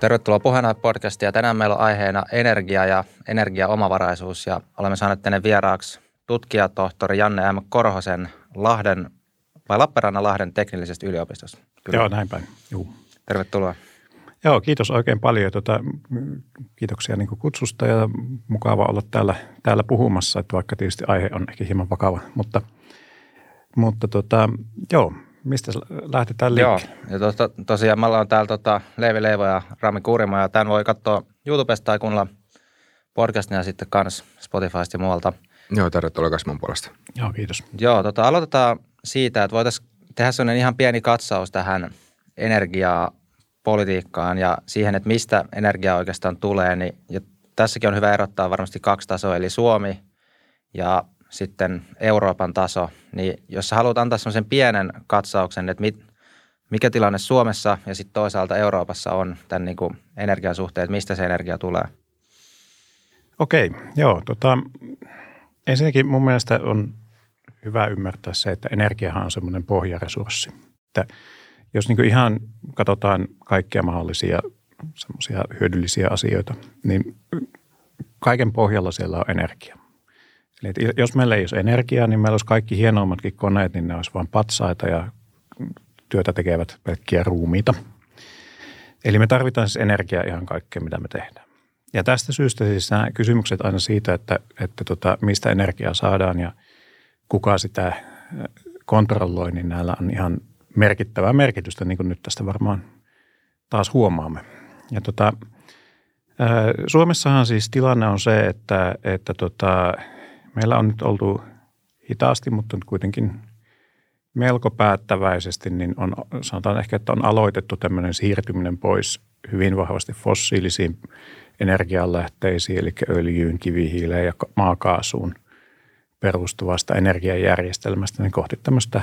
Tervetuloa Pohjana-podcastiin ja tänään meillä on aiheena energia ja energiaomavaraisuus ja olemme saaneet tänne vieraaksi tutkijatohtori Janne M. Korhosen Lahden vai Lappeenrannan-Lahden teknillisestä yliopistosta. Kyllä. Joo, näin päin. Juu. Tervetuloa. Joo, kiitos oikein paljon. Kiitoksia niin kuin kutsusta ja mukava olla täällä puhumassa, että vaikka tietysti aihe on ehkä hieman vakava, mutta joo. Mistä lähdetään liikkeelle? Joo, ja tosiaan me ollaan täällä Leivi Leivo ja Rami Kuurimo, ja tämän voi katsoa YouTubesta tai kuunnella podcastia sitten kans Spotifysta ja muualta. Joo, tervetuloa myös mun puolesta. Joo, kiitos. Joo, aloitetaan siitä, että voitaisiin tehdä sellainen ihan pieni katsaus tähän energiapolitiikkaan ja siihen, että mistä energiaa oikeastaan tulee. Niin, ja tässäkin on hyvä erottaa varmasti kaksi tasoa, eli Suomi ja sitten Euroopan taso, niin jos haluat antaa semmoisen pienen katsauksen, että mikä tilanne Suomessa ja sitten toisaalta Euroopassa on tämän niin kuin energian suhteen, että mistä se energia tulee? Okei, joo. Ensinnäkin mun mielestä on hyvä ymmärtää se, että energiahan on semmoinen pohjaresurssi. Että jos niin kuin ihan katsotaan kaikkia mahdollisia semmoisia hyödyllisiä asioita, niin kaiken pohjalla siellä on energia. Eli jos meillä ei olisi energiaa, niin meillä olisi kaikki hienoimmatkin koneet, niin ne olisi vain patsaita ja työtä tekevät pelkkiä ruumiita. Eli me tarvitaan siis energiaa ihan kaikkeen, mitä me tehdään. Ja tästä syystä siis nämä kysymykset aina siitä, että mistä energiaa saadaan ja kuka sitä kontrolloi, niin näillä on ihan merkittävää merkitystä, niin kuin nyt tästä varmaan taas huomaamme. Ja Suomessahan siis tilanne on se, että meillä on nyt oltu hitaasti, mutta kuitenkin melko päättäväisesti, niin on, sanotaan ehkä, että on aloitettu tämmöinen siirtyminen pois hyvin vahvasti fossiilisiin energianlähteisiin, eli öljyyn, kivihiileen ja maakaasuun perustuvasta energiajärjestelmästä, niin kohti tämmöistä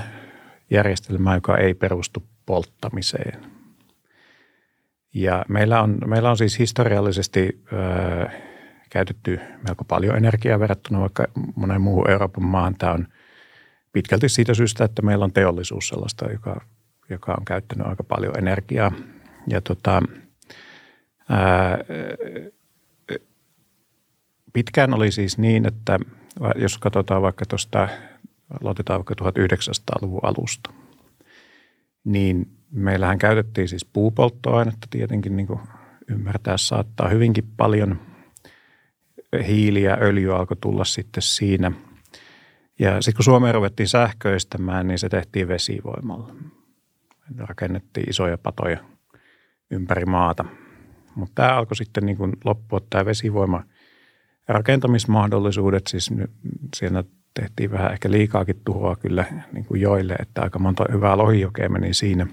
järjestelmää, joka ei perustu polttamiseen. Ja meillä on siis historiallisesti käytetty melko paljon energiaa verrattuna vaikka monen muuhun Euroopan maahan. Tämä on pitkälti siitä syystä, että meillä on teollisuus sellaista, joka on käyttänyt aika paljon energiaa. Ja pitkään oli siis niin, että jos katsotaan vaikka aloitetaan vaikka 1900-luvun alusta, niin meillähän käytettiin siis puupolttoainetta tietenkin, niin kuin ymmärtää saattaa hyvinkin paljon. Hiili ja öljy alkoi tulla sitten siinä. Ja sitten kun Suomeen ruvettiin sähköistämään, niin se tehtiin vesivoimalla. Rakennettiin isoja patoja ympäri maata. Mutta tämä alkoi sitten niin kuin loppua, tämä vesivoima rakentamismahdollisuudet. Siis siellä tehtiin vähän ehkä liikaakin tuhoa kyllä niin kuin joille, että aika monta hyvää lohijokea meni siinä.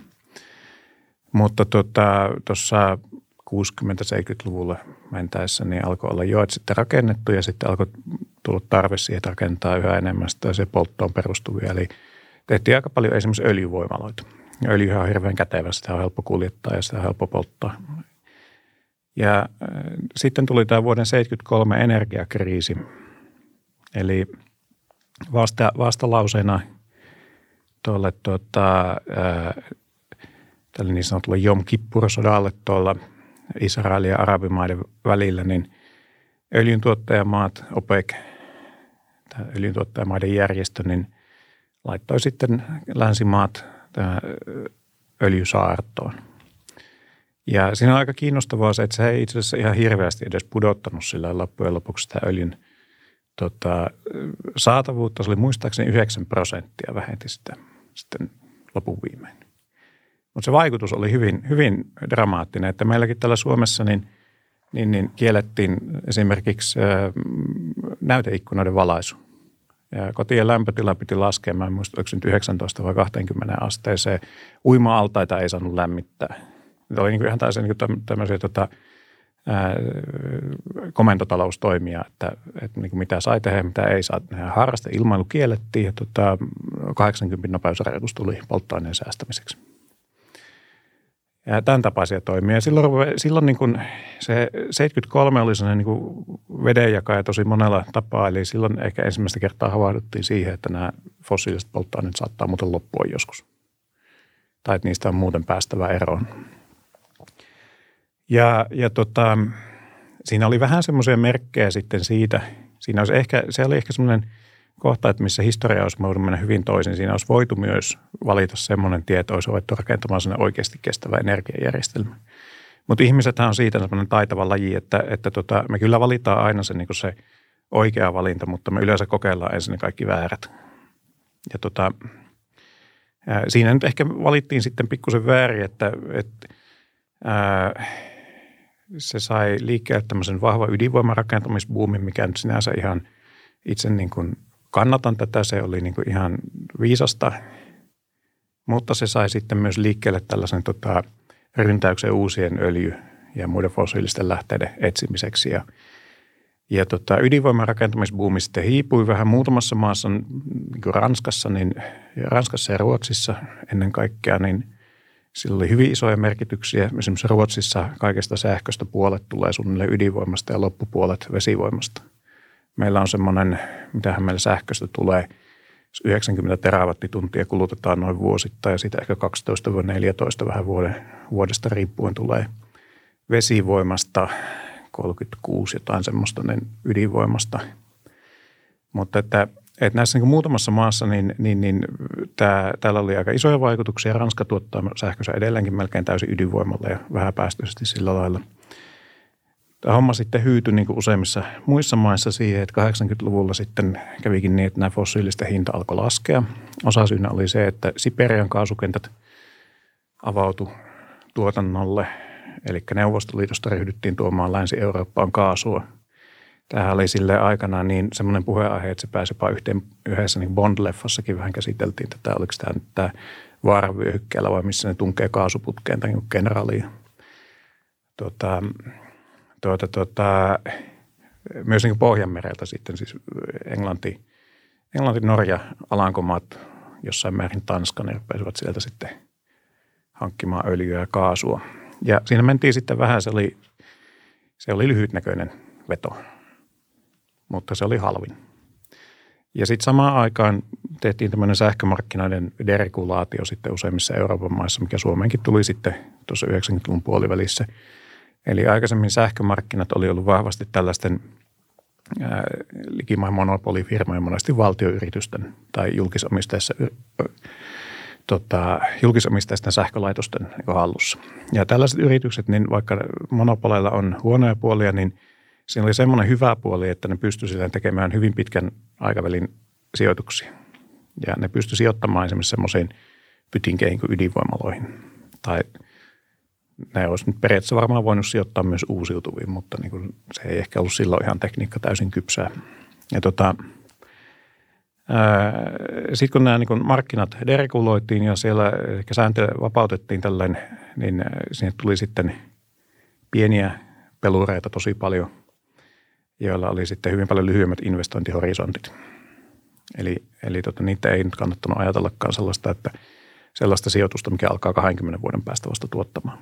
Mutta tuossa 60-70-luvulla mentäessä, niin alkoi olla joet sitten rakennettu ja sitten alkoi tulla tarve siihen, että rakentaa yhä enemmän sitä se polttoon perustuvia. Eli tehtiin aika paljon esimerkiksi öljyvoimaloita. Öljyhän on hirveän kätevä, sitä on helppo kuljettaa ja sitä on helppo polttaa. Ja sitten tuli tämä vuoden 1973 energiakriisi. Eli vastalauseena tuolle tälle niin sanotulle Jom Kippur-sodalle tuolla Israelin ja arabimaiden välillä, niin öljyntuottajamaat, OPEC, tämä öljyntuottajamaiden järjestö, niin laittoi sitten länsimaat tähän öljysaartoon. Ja siinä on aika kiinnostavaa se, että se ei itse asiassa ihan hirveästi edes pudottanut sillä loppujen lopuksi sitä öljyn saatavuutta. Se oli muistaakseni 9% vähenti sitä sitten lopun viimein. Mutta se vaikutus oli hyvin, hyvin dramaattinen, että meilläkin täällä Suomessa niin kiellettiin esimerkiksi näyteikkunoiden valaisu. Ja kotien lämpötila piti laskea, mä en muista, oliko se nyt 19 vai 20 asteeseen. Uima-altaita ei saanut lämmittää. Niitä oli ihan täysin tämmöisiä komentotaloustoimia, että niin kuin mitä sai tehdä, mitä ei saa tehdä. Harrasteilmailu kiellettiin ja 80 nopeusrajoitus tuli polttoaineen säästämiseksi. Ja tämän tapaisia toimia. Silloin niin kuin se 73 oli sellainen niin kuin vedenjakaja tosi monella tapaa, eli silloin ehkä ensimmäistä kertaa havahduttiin siihen, että nämä fossiiliset polttoaineet saattaa muuten loppua joskus. Tai että niistä on muuten päästävä eroon. Ja siinä oli vähän semmoisia merkkejä sitten siitä. Se oli ehkä semmoinen kohta, että missä historia olisi voinut mennä hyvin toisin. Siinä olisi voitu myös valita semmoinen tie, että olisi voitu rakentamaan sellainen oikeasti kestävä energiajärjestelmä. Mutta ihmisethän on siitä semmoinen taitava laji, että me kyllä valitaan aina se, niin kuin se oikea valinta, mutta me yleensä kokeillaan ensin ne kaikki väärät. Ja siinä nyt ehkä valittiin sitten pikkusen väärin, että se sai liikkeelle tämmöisen vahvan ydinvoimarakentamisbuumin, mikä nyt sinänsä ihan itse niin kuin kannatan tätä, se oli niin kuin ihan viisasta, mutta se sai sitten myös liikkeelle tällaisen ryntäyksen uusien öljy- ja muiden fossiilisten lähteiden etsimiseksi. Ja ydinvoiman rakentamisbuumi sitten hiipui vähän muutamassa maassa, niin kuin Ranskassa ja Ruotsissa ennen kaikkea, niin sillä oli hyvin isoja merkityksiä. Esimerkiksi Ruotsissa kaikesta sähköstä puolet tulee suunnilleen ydinvoimasta ja loppupuolet vesivoimasta. Meillä on semmoinen, mitähän meillä sähköstä tulee, 90 terawattituntia kulutetaan noin vuosittain ja siitä ehkä 12-14 vähän vuodesta riippuen tulee vesivoimasta, 36 jotain semmoista niin ydinvoimasta. Mutta että näissä niin muutamassa maassa täällä oli aika isoja vaikutuksia. Ranska tuottaa sähkönsä edelleenkin melkein täysin ydinvoimalla ja vähäpäästöisesti sillä lailla. Tämä homma sitten hyytyi niin kuin useimmissa muissa maissa siihen, että 80-luvulla sitten kävikin niin, että nämä fossiilisten hinta alkoi laskea. Osasyynä oli se, että Siperian kaasukentät avautui tuotannolle, eli Neuvostoliitosta ryhdyttiin tuomaan Länsi-Eurooppaan kaasua. Tämähän oli silleen aikanaan niin semmoinen puheenaihe, että se pääsi jopa yhdessä niin Bond-leffassakin vähän käsiteltiin tätä, oliko tämä nyt tämä vaaravyöhykkeellä vai missä ne tunkee kaasuputkeen tai generaaliin. Myös niin Pohjanmereltä sitten siis Englanti, Norja, Alankomaat, jossain määrin Tanska, ne pääsivät sieltä sitten hankkimaan öljyä ja kaasua. Ja siinä mentiin sitten vähän, se oli lyhytnäköinen veto, mutta se oli halvin. Ja sitten samaan aikaan tehtiin tämmöinen sähkömarkkinoiden deregulaatio sitten useimmissa Euroopan maissa, mikä Suomeenkin tuli sitten tuossa 90-luvun puolivälissä. Eli aikaisemmin sähkömarkkinat oli ollut vahvasti tällaisten likimain monopolifirmojen, monesti valtioyritysten tai julkisomisteisten sähkölaitosten hallussa. Ja tällaiset yritykset, niin vaikka monopoleilla on huonoja puolia, niin siinä oli semmoinen hyvä puoli, että ne pystyivät tekemään hyvin pitkän aikavälin sijoituksia. Ja ne pystyivät sijoittamaan esimerkiksi semmoisiin pytinkeihin kuin ydinvoimaloihin tai ne olisi nyt periaatteessa varmaan voinut sijoittaa myös uusiutuviin, mutta niin kuin se ei ehkä ollut silloin ihan tekniikka täysin kypsää. Ja sitten kun nämä niin kuin markkinat dereguloitiin ja siellä ehkä sääntöjä vapautettiin tällainen, niin sinne tuli sitten pieniä pelureita tosi paljon, joilla oli sitten hyvin paljon lyhyemmät investointihorisontit. Eli niitä ei nyt kannattanut ajatellakaan sellaista sijoitusta, mikä alkaa 20 vuoden päästä vasta tuottamaan.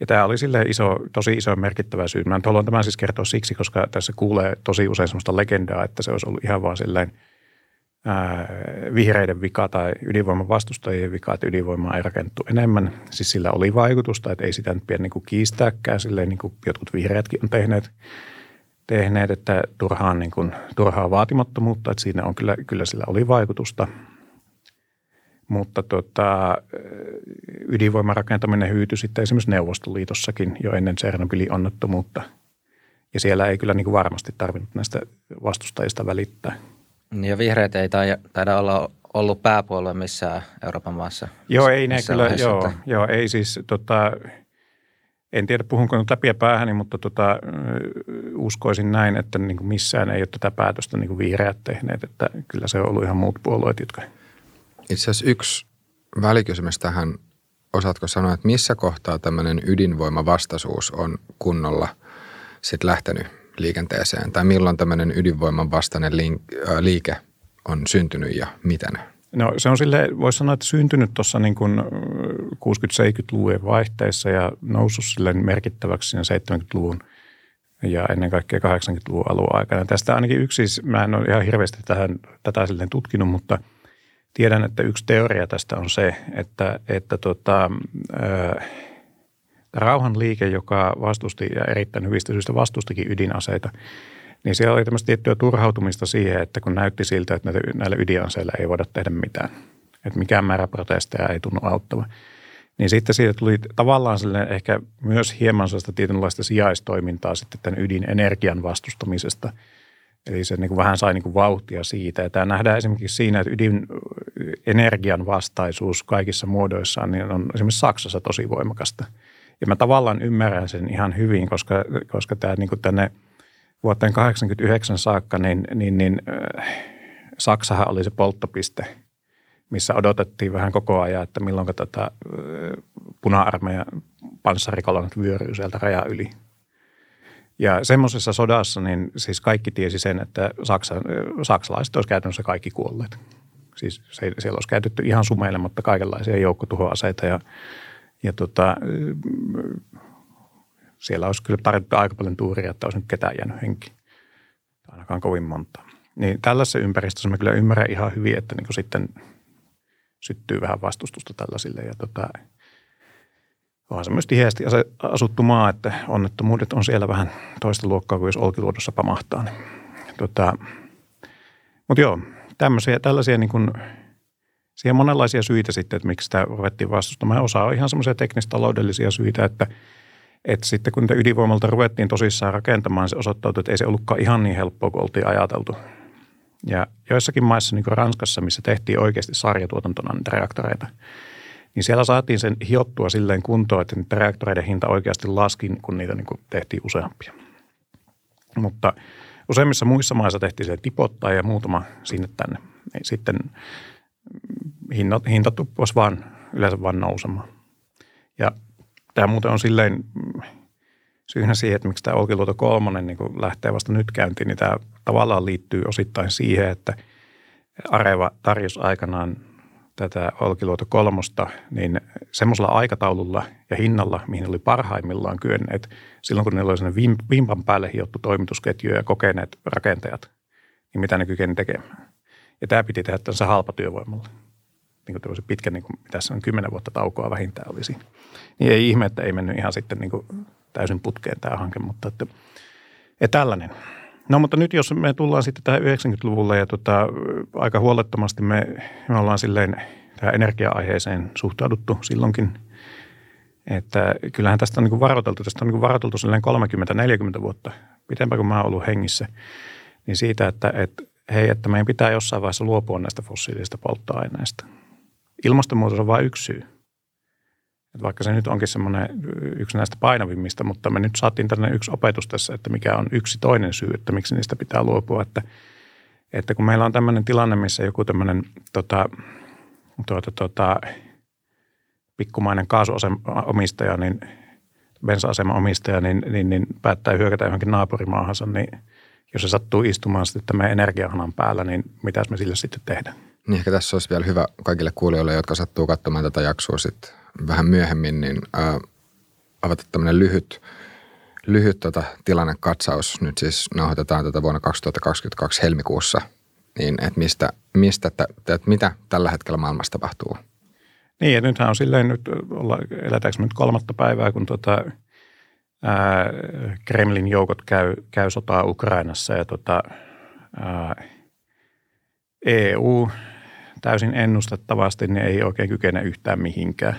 Ja tämä oli silleen tosi iso merkittävä syy. Mä haluan tämän siis kertoa siksi, koska tässä kuulee tosi usein sellaista legendaa, että se olisi ollut ihan vaan silleen vihreiden vika tai ydinvoiman vastustajien vika, että ydinvoimaa ei rakennettu enemmän. Siis sillä oli vaikutusta, että ei sitä nyt pidä niin kuin kiistääkään silleen, niin kuin jotkut vihreätkin on tehneet että turhaa vaatimattomuutta, että siinä on kyllä sillä oli vaikutusta. Mutta ydinvoiman rakentaminen hyytyi sitten esimerkiksi Neuvostoliitossakin jo ennen Tsernobylin onnettomuutta. Ja siellä ei kyllä niin kuin varmasti tarvinnut näistä vastustajista välittää. Ja vihreät ei taida olla ollut pääpuolue missään Euroopan maassa. Joo, ei ne kyllä. Joo, ei siis en tiedä puhunko nyt läpi päähäni, mutta uskoisin näin, että niin kuin missään ei ole tätä päätöstä niin kuin vihreät tehneet. Että kyllä se on ollut ihan muut puolueet, jotka... Itse asiassa yksi välikysymys tähän, osaatko sanoa, että missä kohtaa tämmöinen ydinvoimavastaisuus on kunnolla sitten lähtenyt liikenteeseen? Tai milloin tämmöinen ydinvoiman vastainen liike on syntynyt ja miten? No se on silleen, voisi sanoa, että syntynyt tuossa niin kuin 60-70-luvujen vaihteessa ja noussut silleen merkittäväksi siinä 70-luvun ja ennen kaikkea 80-luvun alun aikana. Tästä ainakin yksi, mä en ole ihan hirveästi tätä silleen tutkinut, mutta tiedän, että yksi teoria tästä on se, että rauhanliike, joka vastusti ja erittäin hyvistä syistä vastustikin ydinaseita, niin siellä oli tämmöistä tiettyä turhautumista siihen, että kun näytti siltä, että näillä ydinaseilla ei voida tehdä mitään, että mikään määrä protesteja ei tunnu auttavan. Niin sitten siitä tuli tavallaan sellainen ehkä myös hieman sellaista tietynlaista sijaistoimintaa sitten tämän ydinenergian vastustamisesta. Eli se niin kuin vähän sai niin kuin vauhtia siitä. Ja tämä nähdään esimerkiksi siinä, että ydinenergian vastaisuus kaikissa muodoissaan niin on esimerkiksi Saksassa tosi voimakasta. Ja mä tavallaan ymmärrän sen ihan hyvin, koska tämä niin kuin tänne vuoteen 1989 saakka, niin Saksahan oli se polttopiste, missä odotettiin vähän koko ajan, että milloin tätä puna-armeijan panssarikolonat vyöryy sieltä rajan yli. Ja semmoisessa sodassa niin siis kaikki tiesi sen, että saksalaiset olisi käytännössä kaikki kuolleet. Siis siellä olisi käytetty ihan sumeilematta kaikenlaisia joukkotuhoaseita ja siellä olisi kyllä tarvittu aika paljon tuuria, että olisi nyt ketään jäänyt henki. Ainakaan kovin monta. Niin tällaisessa ympäristössä mä kyllä ymmärrän ihan hyvin, että niin sitten syttyy vähän vastustusta tällaisille. Ja onhan se myös tiheästi asuttu maa, että onnettomuudet on siellä vähän toista luokkaa kuin jos Olkiluodossa pamahtaa. Niin. Mutta joo, tällaisia niin kuin, siihen on monenlaisia syitä sitten, että miksi sitä ruvettiin vastustamaan. Osa on ihan semmoisia teknistaloudellisia syitä, että sitten kun niitä ydinvoimalta ruvettiin tosissaan rakentamaan, se osoittautui, että ei se ollutkaan ihan niin helppoa kuin oltiin ajateltu. Ja joissakin maissa, niin kuin Ranskassa, missä tehtiin oikeasti sarjatuotantona niitä reaktoreita, niin siellä saatiin sen hiottua silleen kuntoon, että niitä reaktoreiden hinta oikeasti laski, kun niitä niin kuin tehtiin useampia. Mutta useimmissa muissa maissa tehtiin se tipottain ja muutama sinne tänne. Sitten hinta tuppasi vaan yleensä vaan nousemaan. Ja tämä muuten on silleen syynä siihen, että miksi tämä Olkiluoto 3 niin kun lähtee vasta nyt käyntiin, niin tämä tavallaan liittyy osittain siihen, että Areva tarjosi aikanaan tätä Olkiluoto 3, niin semmoisella aikataululla ja hinnalla, mihin ne oli parhaimmillaan kyenneet, silloin kun ne oli sellainen vimpan päälle hiottu toimitusketjuja ja kokeneet rakentajat, niin mitä ne kykeni tekemään. Ja tämä piti tehdä tällaisen halpatyövoimalla. Niin kuin pitkä, niin kuin, tässä on 10 vuotta taukoa vähintään olisi. Niin ei ihme, että ei mennyt ihan sitten niin kuin täysin putkeen tämä hanke, mutta että tällainen. No mutta nyt jos me tullaan sitten tähän 90-luvulle ja aika huolettomasti me ollaan silleen tähän energia-aiheeseen suhtauduttu silloinkin, että kyllähän tästä on niin kuin varoiteltu. Tästä on niin kuin varoiteltu silleen 30-40 vuotta, pitempään kuin mä oon ollut hengissä, niin siitä, että meidän pitää jossain vaiheessa luopua näistä fossiilisista polttoaineista. Ilmastonmuutos on vain yksi syy. Että vaikka se nyt onkin semmoinen yksi näistä painavimmista, mutta me nyt saatiin tällainen yksi opetus tässä, että mikä on yksi toinen syy, että miksi niistä pitää luopua. Että kun meillä on tämmöinen tilanne, missä joku tämmöinen pikkumainen kaasuasemanomistaja, niin bensa-asemanomistaja, niin päättää hyökätä johonkin naapurimaahansa, niin jos se sattuu istumaan sitten tämän energiahanan päällä, niin mitäs me sille sitten tehdään? Niin ehkä tässä olisi vielä hyvä kaikille kuulijoille, jotka sattuu katsomaan tätä jaksoa sitten vähän myöhemmin, niin avata tämmöinen lyhyt tilannekatsaus. Nyt siis nauhoitetaan tätä vuonna 2022 helmikuussa, niin että mitä tällä hetkellä maailmassa tapahtuu? Niin ja nythän on silleen, eletäänkö me nyt 3. päivää, kun Kremlin joukot käy sotaa Ukrainassa ja EU täysin ennustettavasti niin ei oikein kykene yhtään mihinkään.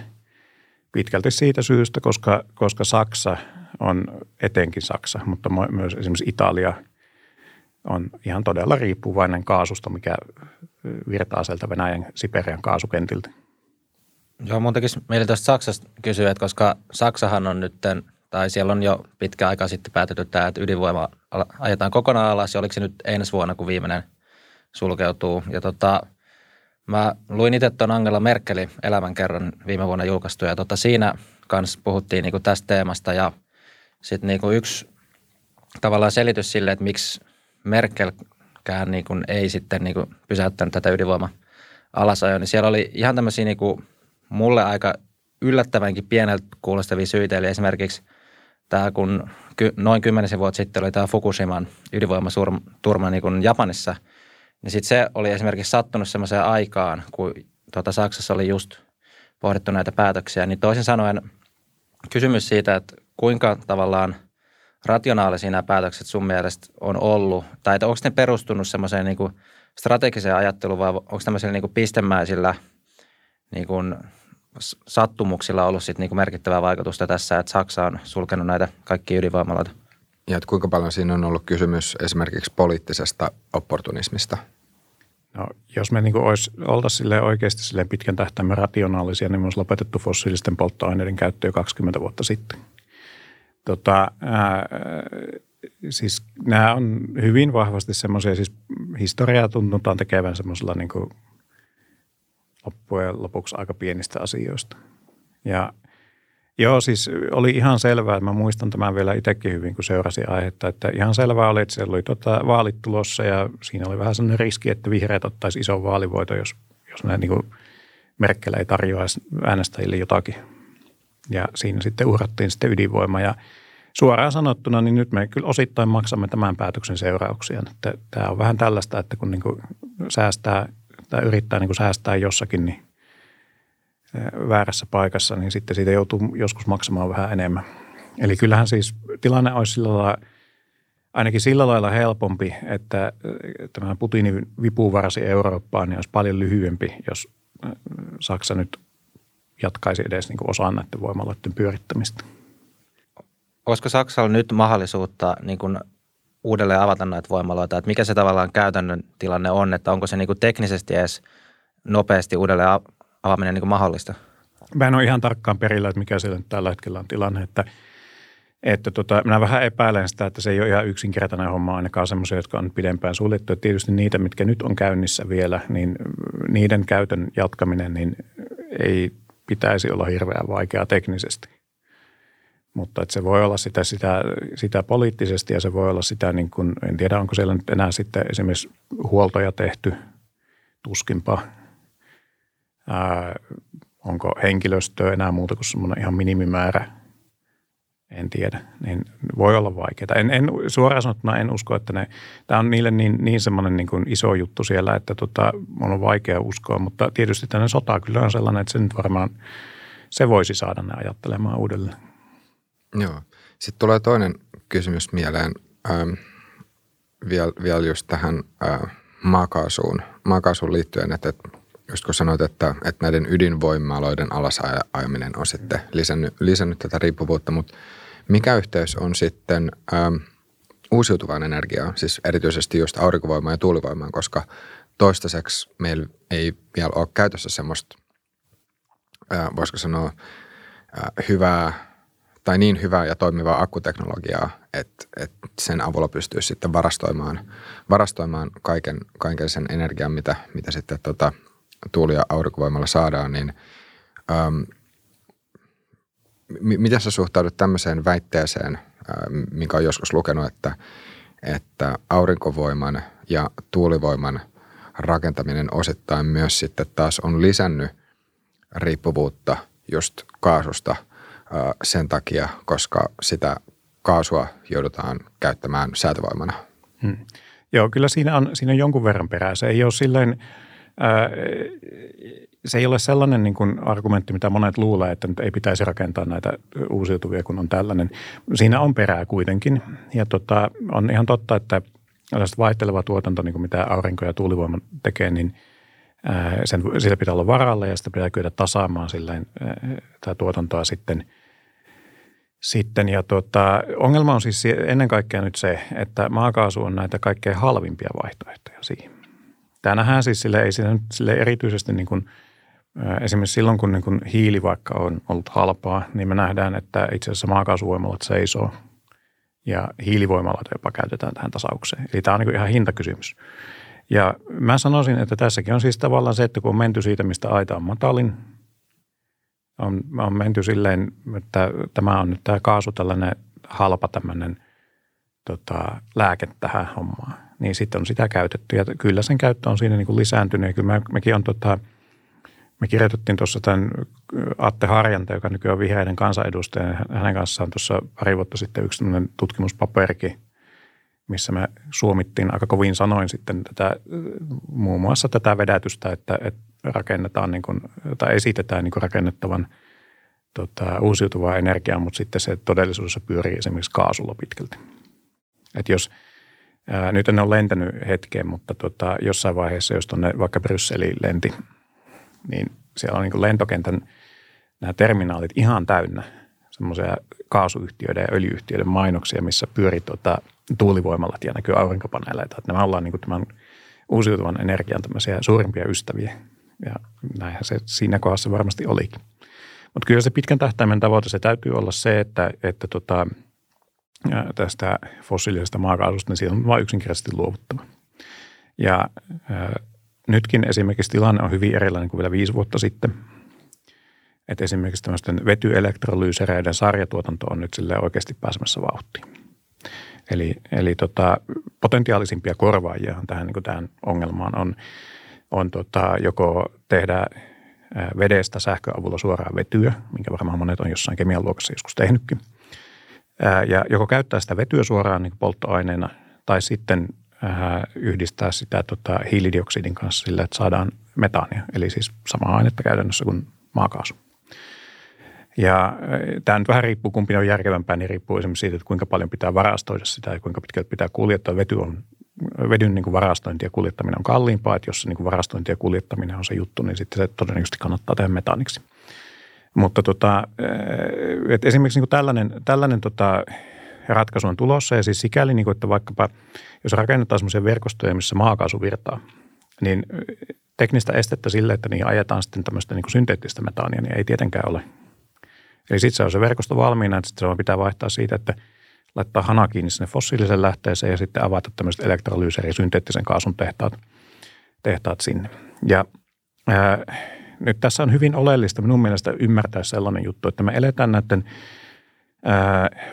Pitkälti siitä syystä, koska Saksa on etenkin Saksa, mutta myös esimerkiksi Italia on ihan todella riippuvainen kaasusta, mikä virtaa sieltä Venäjän Siperian kaasukentiltä. Joo, mun tekisi mieli tuosta Saksasta kysyä, että koska Saksahan on nyt tai siellä on jo pitkä aika sitten päätetty tämä, että ydinvoima ajetaan kokonaan alas, ja oliko se nyt ensi vuonna, kun viimeinen sulkeutuu. Ja mä luin itse tuon Angela Merkelin elämänkerran viime vuonna julkaistu, ja siinä kanssa puhuttiin niinku tästä teemasta, ja sitten niinku yksi tavallaan selitys sille, että miksi Merkelkään niinku ei sitten niinku pysäyttänyt tätä ydinvoima alasajoa, niin siellä oli ihan tämmöisiä niinku mulle aika yllättävänkin pieneltä kuulostavia syitä, eli esimerkiksi tämä, kun noin 10 vuotta sitten oli tämä Fukushiman ydinvoimaturma niin kuin Japanissa, niin sitten se oli esimerkiksi sattunut semmoiseen aikaan, kun Saksassa oli just pohdittu näitä päätöksiä, niin toisin sanoen kysymys siitä, että kuinka tavallaan rationaalisia nämä päätökset sun mielestä on ollut, tai että onko ne perustunut semmoiseen niin kuin strategiseen ajatteluun, vai onko tämmöisillä niin kuin pistemäisillä niin kuin sattumuksilla ollut sit niin kuin merkittävää vaikutusta tässä, että Saksa on sulkenut näitä kaikkia ydinvoimaloita? Ja että kuinka paljon siinä on ollut kysymys esimerkiksi poliittisesta opportunismista? No, jos me niin oltaisiin oikeasti silleen pitkän tähtäimen rationaalisia, niin me olisi lopetettu fossiilisten polttoaineiden käyttö jo 20 vuotta sitten. Siis nämä on hyvin vahvasti semmoisia, siis historiaa tunnutaan tekevän semmoisella niin kuin loppujen lopuksi aika pienistä asioista. Ja joo, siis oli ihan selvää, mä muistan tämän vielä itsekin hyvin, kun seurasin aihetta, että ihan selvää oli, että siellä oli vaalit tulossa ja siinä oli vähän sellainen riski, että vihreät ottaisi ison vaalivoiton, jos ne niin kuin Merkel ei tarjoaisi äänestäjille jotakin. Ja siinä sitten uhrattiin sitten ydinvoima ja suoraan sanottuna, niin nyt me kyllä osittain maksamme tämän päätöksen seurauksia. Että tämä on vähän tällaista, että kun niin kuin säästää tai yrittää niin kuin säästää jossakin, niin väärässä paikassa, niin sitten siitä joutuu joskus maksamaan vähän enemmän. Eli kyllähän siis tilanne olisi sillä lailla, ainakin sillä lailla helpompi, että tämä Putinin vipuvarsi Eurooppaan niin olisi paljon lyhyempi, jos Saksa nyt jatkaisi edes niin kuin osaan näiden voimaloiden pyörittämistä. Olisiko Saksalla nyt mahdollisuutta niin kuin uudelleen avata näitä voimaloita? Että mikä se tavallaan käytännön tilanne on? Että onko se niin kuin teknisesti edes nopeasti uudelleen avaaminen niin kuin mahdollista? Mä en ole ihan tarkkaan perillä, että mikä siellä nyt tällä hetkellä on tilanne. Että minä vähän epäilen sitä, että se ei ole ihan yksinkertainen homma, ainakaan semmoisia, jotka on pidempään suljettu. Et tietysti niitä, mitkä nyt on käynnissä vielä, niin niiden käytön jatkaminen niin ei pitäisi olla hirveän vaikeaa teknisesti. Mutta että se voi olla sitä poliittisesti ja se voi olla sitä, niin kun, en tiedä onko siellä nyt enää sitten esimerkiksi huoltoja tehty, tuskinpa. Onko henkilöstöä enää muuta kuin semmoinen ihan minimimäärä, en tiedä, niin voi olla vaikeaa. En suoraan sanottuna en usko, että tämä on niille niin semmoinen niin kuin iso juttu siellä, että on vaikea uskoa, mutta tietysti tämmöinen sota kyllä on sellainen, että se nyt varmaan, se voisi saada ne ajattelemaan uudelleen. Joo. Sitten tulee toinen kysymys mieleen vielä just tähän maakaasuun liittyen, että just kun sanoit, että näiden ydinvoimaloiden alasajaminen on sitten lisännyt tätä riippuvuutta, mutta mikä yhteys on sitten uusiutuvaan energiaan, siis erityisesti just aurinkovoimaan ja tuulivoimaan, koska toistaiseksi meillä ei vielä ole käytössä semmoista, voisiko sanoa, hyvää tai niin hyvää ja toimivaa akkuteknologiaa, että sen avulla pystyy sitten varastoimaan kaiken sen energian, mitä sitten tuuli- ja aurinkovoimalla saadaan, niin miten sä suhtaudut tämmöiseen väitteeseen, minkä on joskus lukenut, että aurinkovoiman ja tuulivoiman rakentaminen osittain myös sitten taas on lisännyt riippuvuutta just kaasusta sen takia, koska sitä kaasua joudutaan käyttämään säätövoimana? Joo, kyllä siinä on jonkun verran perää. Se ei ole silleen... Se ei ole sellainen niin kuin argumentti, mitä monet luulee, että nyt ei pitäisi rakentaa näitä uusiutuvia, kun on tällainen. Siinä on perää kuitenkin. Ja on ihan totta, että vaihteleva tuotanto, niin kuin mitä aurinko- ja tuulivoima tekee, niin sillä pitää olla varalla ja sitä pitää kyetä tasaamaan silleen tätä tuotantoa sitten. Ja ongelma on siis ennen kaikkea nyt se, että maakaasu on näitä kaikkein halvimpia vaihtoehtoja siihen. Tämä nähdään siis sille erityisesti niin kuin, esimerkiksi silloin, kun niin kuin hiili vaikka on ollut halpaa, niin me nähdään, että itse asiassa maakaasuvoimalat seisoo ja hiilivoimalat jopa käytetään tähän tasaukseen. Eli tämä on niin kuin ihan hintakysymys. Ja mä sanoisin, että tässäkin on siis tavallaan se, että kun on menty siitä, mistä aita on matalin, on menty silleen, että tämä on nyt tämä kaasu tällainen halpa tämmöinen lääke tähän hommaan. Niin sitten on sitä käytetty ja kyllä sen käyttö on siinä niin kuin lisääntynyt. Ja kyllä me kirjoitettiin tuossa tämän Atte Harjanta, joka nykyään on vihreiden kansanedustaja. Hänen kanssaan tuossa pari vuotta sitten yksi tutkimuspaperikin, missä me suomittiin aika kovin sanoin sitten tätä, muun muassa tätä vedätystä, että rakennetaan niin kuin, tai esitetään niin kuin rakennettavan uusiutuvaa energiaa, mutta sitten se todellisuudessa pyörii esimerkiksi kaasulla pitkälti. Että jos, nyt en ole lentänyt hetkeen, mutta jossain vaiheessa, jos tuonne vaikka Brysseliin lenti, niin siellä on niin kuin lentokentän nämä terminaalit ihan täynnä semmoisia kaasuyhtiöiden ja öljyyhtiöiden mainoksia, missä pyörii tuulivoimalat ja näkyy aurinkopaneeleita. Että nämä ollaan niin kuin tämän uusiutuvan energian tämmöisiä suurimpia ystäviä ja näinhän se siinä kohdassa varmasti olikin. Mutta kyllä se pitkän tähtäimen tavoite, se täytyy olla se, että tästä fossiilisesta maakaasusta, niin siitä on vain yksinkertaisesti luovuttava. Ja nytkin esimerkiksi tilanne on hyvin erilainen kuin vielä 5 vuotta sitten. Että esimerkiksi tämmöisten vetyelektrolyysereiden sarjatuotanto on nyt silleen oikeasti pääsemässä vauhtiin. Eli potentiaalisimpia korvaajia tähän, niin kuin tähän ongelmaan on joko tehdä vedestä sähkön avulla suoraan vetyä, minkä varmaan monet on jossain kemian luokassa joskus tehnytkin. Ja joko käyttää sitä vetyä suoraan niin polttoaineena tai sitten yhdistää sitä hiilidioksidin kanssa sillä, että saadaan metaania, eli siis samaa ainetta käytännössä kuin maakaasu. Ja tämä nyt vähän riippuu, kumpi on järkevämpää, niin riippuu esimerkiksi siitä, että kuinka paljon pitää varastoida sitä ja kuinka pitkälti pitää kuljettaa. Vedyn niin kuin varastointi ja kuljettaminen on kalliimpaa, että jos se niin kuin varastointi ja kuljettaminen on se juttu, niin sitten se todennäköisesti kannattaa tehdä metaaniksi. Mutta esimerkiksi niin tällainen ratkaisu on tulossa ja siis sikäli, niin kuin, että vaikkapa jos rakennetaan semmoisia verkostoja, missä maakaasu virtaa, niin teknistä estettä sille, että niin ajetaan sitten tämmöistä niin kuin synteettistä metaania, niin ei tietenkään ole. Eli sitten se on se verkosto valmiina, että sitten se pitää vaihtaa siitä, että laittaa hana kiinni sinne fossiilisen lähteeseen ja sitten avata tämmöiset elektrolyyserin synteettisen kaasun tehtaat sinne. Ja nyt tässä on hyvin oleellista minun mielestä ymmärtää sellainen juttu, että me eletään näiden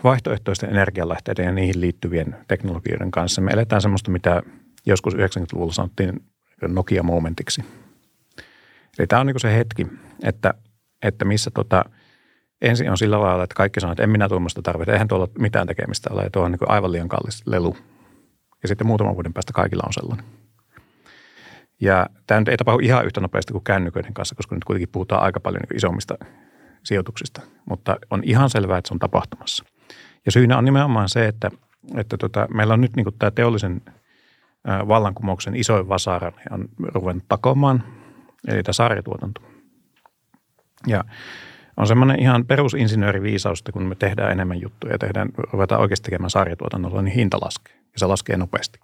vaihtoehtoisten energialähteiden ja niihin liittyvien teknologioiden kanssa. Me eletään semmoista, mitä joskus 90-luvulla sanottiin Nokia-momentiksi. Eli tämä on niin kuin se hetki, että missä ensin on sillä lailla, että kaikki sanoo, että en minä tuommoista tarvitse, eihän tuolla mitään tekemistä ole, ja tuo on niin kuin aivan liian kallis lelu. Ja sitten muutaman vuoden päästä kaikilla on sellainen. Ja tämä nyt ei tapahdu ihan yhtä nopeasti kuin kännyköiden kanssa, koska nyt kuitenkin puhutaan aika paljon niin kuin isommista sijoituksista, mutta on ihan selvää, että se on tapahtumassa. Ja syynä on nimenomaan se, että meillä on nyt niin kuin tämä teollisen vallankumouksen isoin vasara on ruvennut takomaan, eli tämä sarjatuotanto. Ja on semmoinen ihan perusinsinööriviisaus, että kun me tehdään enemmän juttuja ja ruvetaan oikeasti tekemään sarjatuotannolla, niin hinta laskee ja se laskee nopeasti.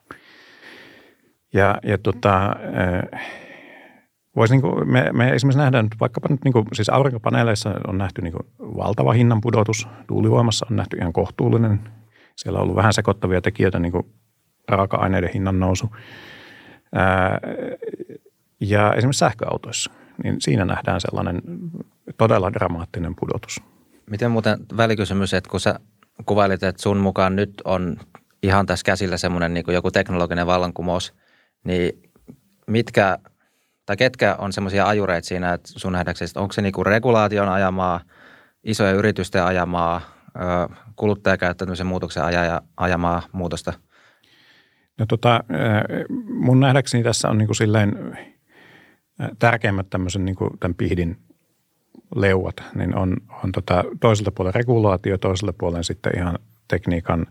Me esimerkiksi nähdään nyt vaikkapa nyt, niin kuin, siis aurinkopaneeleissa on nähty niin kuin valtava hinnan pudotus, tuulivoimassa on nähty ihan kohtuullinen. Siellä on ollut vähän sekoittavia tekijöitä, niin kuin raaka-aineiden hinnan nousu. Ja esimerkiksi sähköautoissa, niin siinä nähdään sellainen todella dramaattinen pudotus. Miten muuten välikysymys, että kun sä kuvailit, että sun mukaan nyt on ihan tässä käsillä semmoinen niin kuin joku teknologinen vallankumous, niin ketkä on semmoisia ajureita siinä, että sun nähdäksesi, onko se niin kuin regulaation ajamaa, isojen yritysten ajamaa, kuluttajakäyttäytymisen muutoksen ajamaa muutosta? No mun nähdäkseni tässä on niin kuin silleen tärkeimmät tämmöisen niin kuin tämän pihdin leuat, niin on toiselta puolen regulaatio, toiselta puolen sitten ihan tekniikan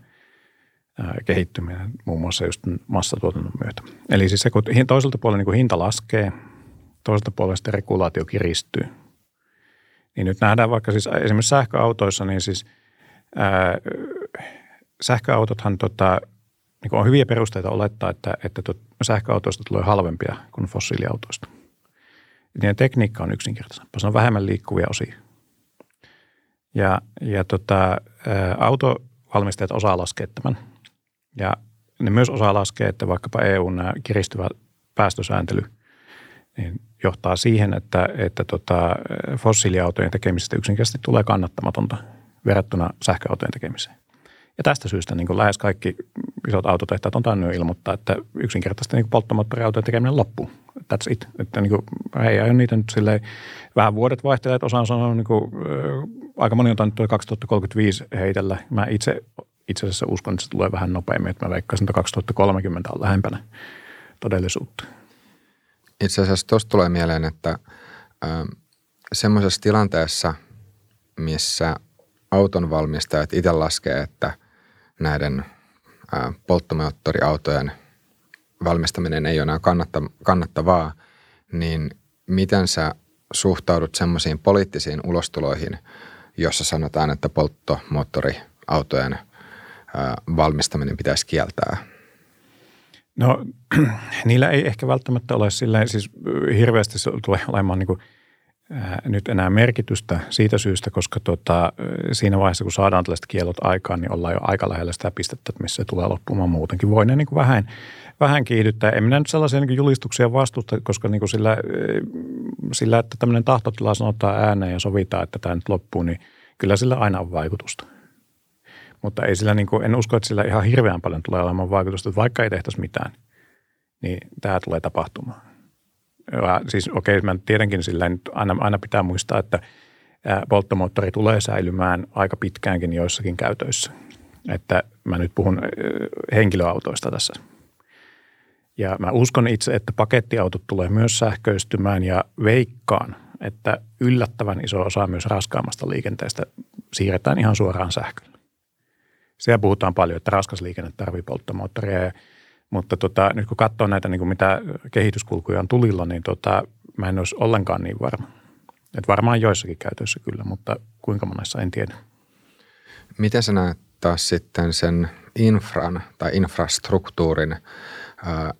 kehittyminen, muun muassa just massatuotannon myötä. Eli siis se, kun toiselta puolen niin kuin hinta laskee, toiselta puolen sitten regulaatio kiristyy. Niin nyt nähdään vaikka siis esimerkiksi sähköautoissa, niin siis sähköautothan niin on hyviä perusteita olettaa, että sähköautoista tulee halvempia kuin fossiiliautoista. Niiden tekniikka on yksinkertaisempaa. Se on vähemmän liikkuvia osia. Ja autovalmistajat osaa laskea tämän. Ja ne myös osaa laskea, että vaikkapa EU:n kiristyvä päästösääntely niin johtaa siihen, että fossiiliautojen tekemisestä yksinkertaisesti tulee kannattamatonta verrattuna sähköautojen tekemiseen. Ja tästä syystä niin kuin lähes kaikki isot autotehtaat on tainnut ilmoittaa, että yksinkertaisesti niin polttomoottoriautojen tekeminen loppuu. That's it. Että niin kuin, ei aio niitä nyt silleen, vähän vuodet vaihtelee, että osaan sanoa, niin kuin, aika moni on tainnut 2035 heitellä. Mä itse asiassa uskon, että se tulee vähän nopeammin, että mä veikkaisin, että 2030 on lähempänä todellisuutta. Itse asiassa tuosta tulee mieleen, että semmoisessa tilanteessa, missä auton valmistajat itse laskee, että näiden polttomoottoriautojen valmistaminen ei ole enää kannattavaa, niin miten sä suhtaudut semmoisiin poliittisiin ulostuloihin, jossa sanotaan, että polttomoottoriautojen valmistaminen pitäisi kieltää? No niillä ei ehkä välttämättä ole silleen, siis hirveästi se tulee olemaan niin kuin nyt enää merkitystä siitä syystä, koska siinä vaiheessa, kun saadaan tällaiset kiellot aikaan, niin ollaan jo aika lähellä sitä pistettä, että missä se tulee loppumaan muutenkin. Voi ne niin kuin vähän kiihdyttää. En minä nyt sellaisia niin julistuksia vastusta, koska niin kuin sillä, että tämmöinen tahtotila sanotaan ääneen ja sovitaan, että tämä nyt loppuu, niin kyllä sillä aina on vaikutusta. Mutta ei sillä, niin kuin, en usko, että sillä ihan hirveän paljon tulee olemaan vaikutusta, että vaikka ei tehtäisi mitään, niin tämä tulee tapahtumaan. Ja siis okei, mä tietenkin sillä nyt aina pitää muistaa, että polttomoottori tulee säilymään aika pitkäänkin joissakin käytöissä. Että mä nyt puhun henkilöautoista tässä. Ja mä uskon itse, että pakettiautot tulee myös sähköistymään ja veikkaan, että yllättävän iso osa myös raskaammasta liikenteestä siirretään ihan suoraan sähköllä. Siellä puhutaan paljon, että raskas liikenne tarvitsee polttomoottoria, mutta nyt kun katsoo näitä, niin kuin mitä kehityskulkuja on tulilla, niin mä en olisi ollenkaan niin varma. Että varmaan joissakin käytöissä kyllä, mutta kuinka monessa en tiedä. Miten sä näet taas sitten sen infran tai infrastruktuurin,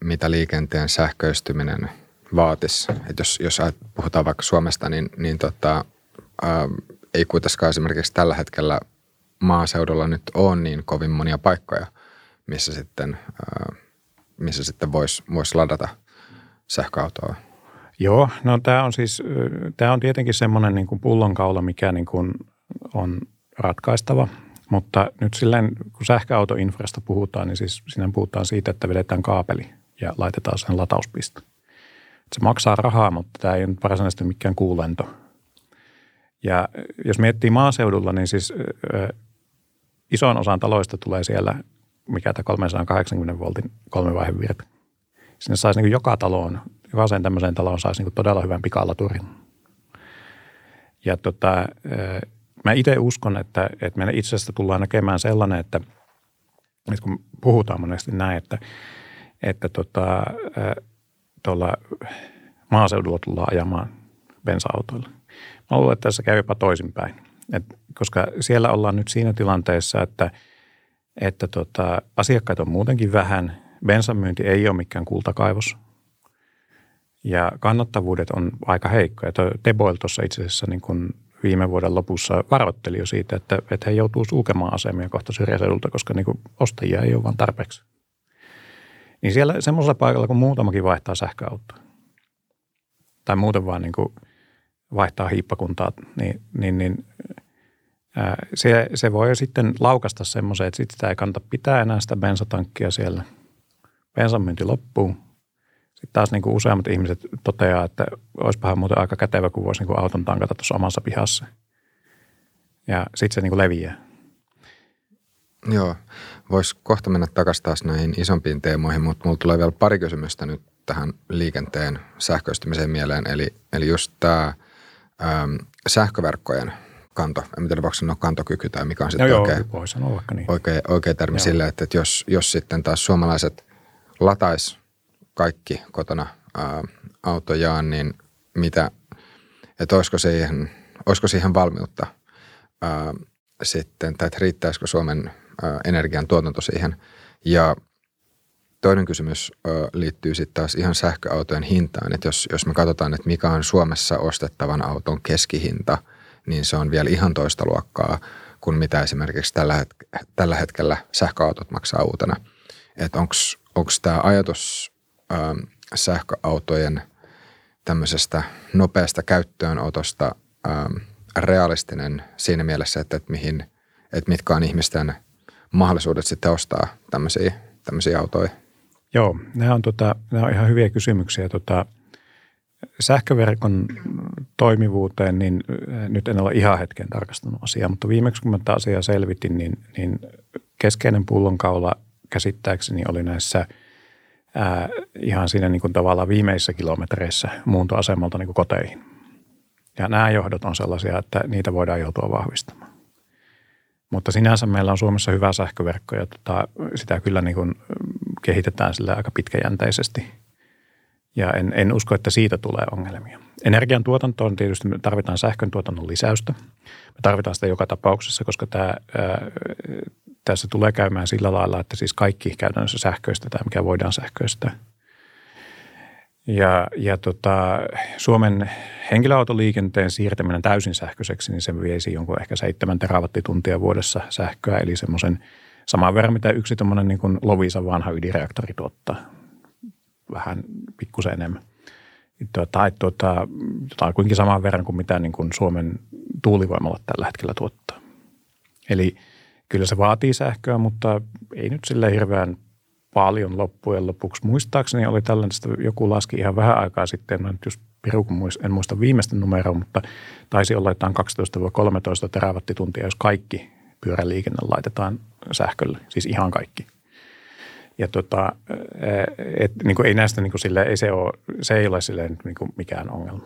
mitä liikenteen sähköistyminen vaatisi? Että jos puhutaan vaikka Suomesta, niin ei kuitenkaan esimerkiksi tällä hetkellä maaseudulla nyt on niin kovin monia paikkoja, missä sitten voisi ladata sähköautoa. Joo, no tämä on tietenkin semmoinen niin kuin pullonkaula, mikä niin kuin on ratkaistava, mutta nyt silleen, kun sähköautoinfrasta puhutaan, niin siis siinä puhutaan siitä, että vedetään kaapeli ja laitetaan sen latauspiste. Se maksaa rahaa, mutta tämä ei nyt varsinaisesti mikään kuulento. Ja jos miettii maaseudulla, niin siis isoon osaan taloista tulee siellä, mikä tämä 380 voltin kolmivaihevirta. Sinne saisi niin jokaiseen tämmöiseen taloon saisi niin todella hyvän pikalaturin. Ja mä itse uskon, että meidän itsestä tullaan näkemään sellainen, että kun puhutaan monesti näin, että tuolla maaseudulla tullaan ajamaan bensa-autoilla. Mä luulen, että tässä käy jopa toisinpäin, koska siellä ollaan nyt siinä tilanteessa, että asiakkaita on muutenkin vähän, bensamyynti ei ole mikään kultakaivos ja kannattavuudet on aika heikkoja. Teboil tuossa itse asiassa niin kuin viime vuoden lopussa varoitteli jo siitä, että he joutuu sulkemaan asemia kohta syrjäseudulta, koska niin kuin ostajia ei ole vaan tarpeeksi. Niin siellä semmoisella paikalla, kun muutamakin vaihtaa sähköautoa tai muuten vaan niin kuin vaihtaa hiippakuntaa, se voi sitten laukasta semmoisen, että sitä ei kannata pitää enää sitä bensatankkia siellä. Bensamyynti loppuu. Sitten taas niin kuin useammat ihmiset toteaa, että olisipahan muuten aika kätevä, kun voisi niin kuin auton tankata tuossa omassa pihassa. Ja sitten se niin kuin leviää. Joo. Voisi kohta mennä takaisin taas näihin isompiin teemoihin, mutta mulla tulee vielä pari kysymystä nyt tähän liikenteen sähköistymiseen mieleen. Eli just tämä sähköverkkojen kanto. En tiedä, voiko sanoa kantokyky tai mikä on sitten oikea termi sille, että jos sitten taas suomalaiset lataisi kaikki kotona autojaan, niin että olisiko siihen valmiutta sitten, tai riittäisikö Suomen energiantuotanto siihen. Ja toinen kysymys liittyy sitten taas ihan sähköautojen hintaan, että jos me katsotaan, että mikä on Suomessa ostettavan auton keskihinta, niin se on vielä ihan toista luokkaa kuin mitä esimerkiksi tällä hetkellä sähköautot maksaa uutena. Että onko tämä ajatus sähköautojen tämmöisestä nopeasta käyttöönotosta realistinen siinä mielessä, että mitkä on ihmisten mahdollisuudet sitten ostaa tämmöisiä autoja? Joo, nämä on ihan hyviä kysymyksiä. Sähköverkon toimivuuteen, niin nyt en ole ihan hetken tarkastanut asiaa, mutta viimeksi kun mä tätä asiaa selvitin, niin keskeinen pullonkaula käsittääkseni oli näissä ihan siinä niin kuin tavallaan viimeisissä kilometreissä muuntoasemalta niin kuin koteihin. Ja nämä johdot on sellaisia, että niitä voidaan joutua vahvistamaan. Mutta sinänsä meillä on Suomessa hyvä sähköverkko ja sitä kyllä niin kuin kehitetään sillä aika pitkäjänteisesti. Ja en usko, että siitä tulee ongelmia. Energiantuotantoon tietysti me tarvitaan sähköntuotannon lisäystä. Me tarvitaan sitä joka tapauksessa, koska tässä tulee käymään sillä lailla, että siis kaikki käytännössä sähköistetään, mikä voidaan sähköistää. Suomen henkilöautoliikenteen siirtäminen täysin sähköiseksi, niin se viesi jonkun ehkä 7 terawattituntia vuodessa sähköä, eli semmoisen saman verran, mitä yksi tuommoinen niin kuin Loviisan vanha ydinreaktori tuottaa, vähän pikkusen enemmän. Tai jotakuinkin saman verran kuin mitä niin kuin Suomen tuulivoimalat tällä hetkellä tuottaa. Eli kyllä se vaatii sähköä, mutta ei nyt sille hirveän paljon loppujen lopuksi. Muistaakseni oli tällaista, joku laski ihan vähän aikaa sitten, en muista viimeistä numeroa, mutta taisi olla jotain 12-13 terawattituntia, jos kaikki pyöräliikenne laitetaan sähkölle, siis ihan kaikki. Ja ei näistä niin kuin silleen, se ei ole silleen niin kuin mikään ongelma.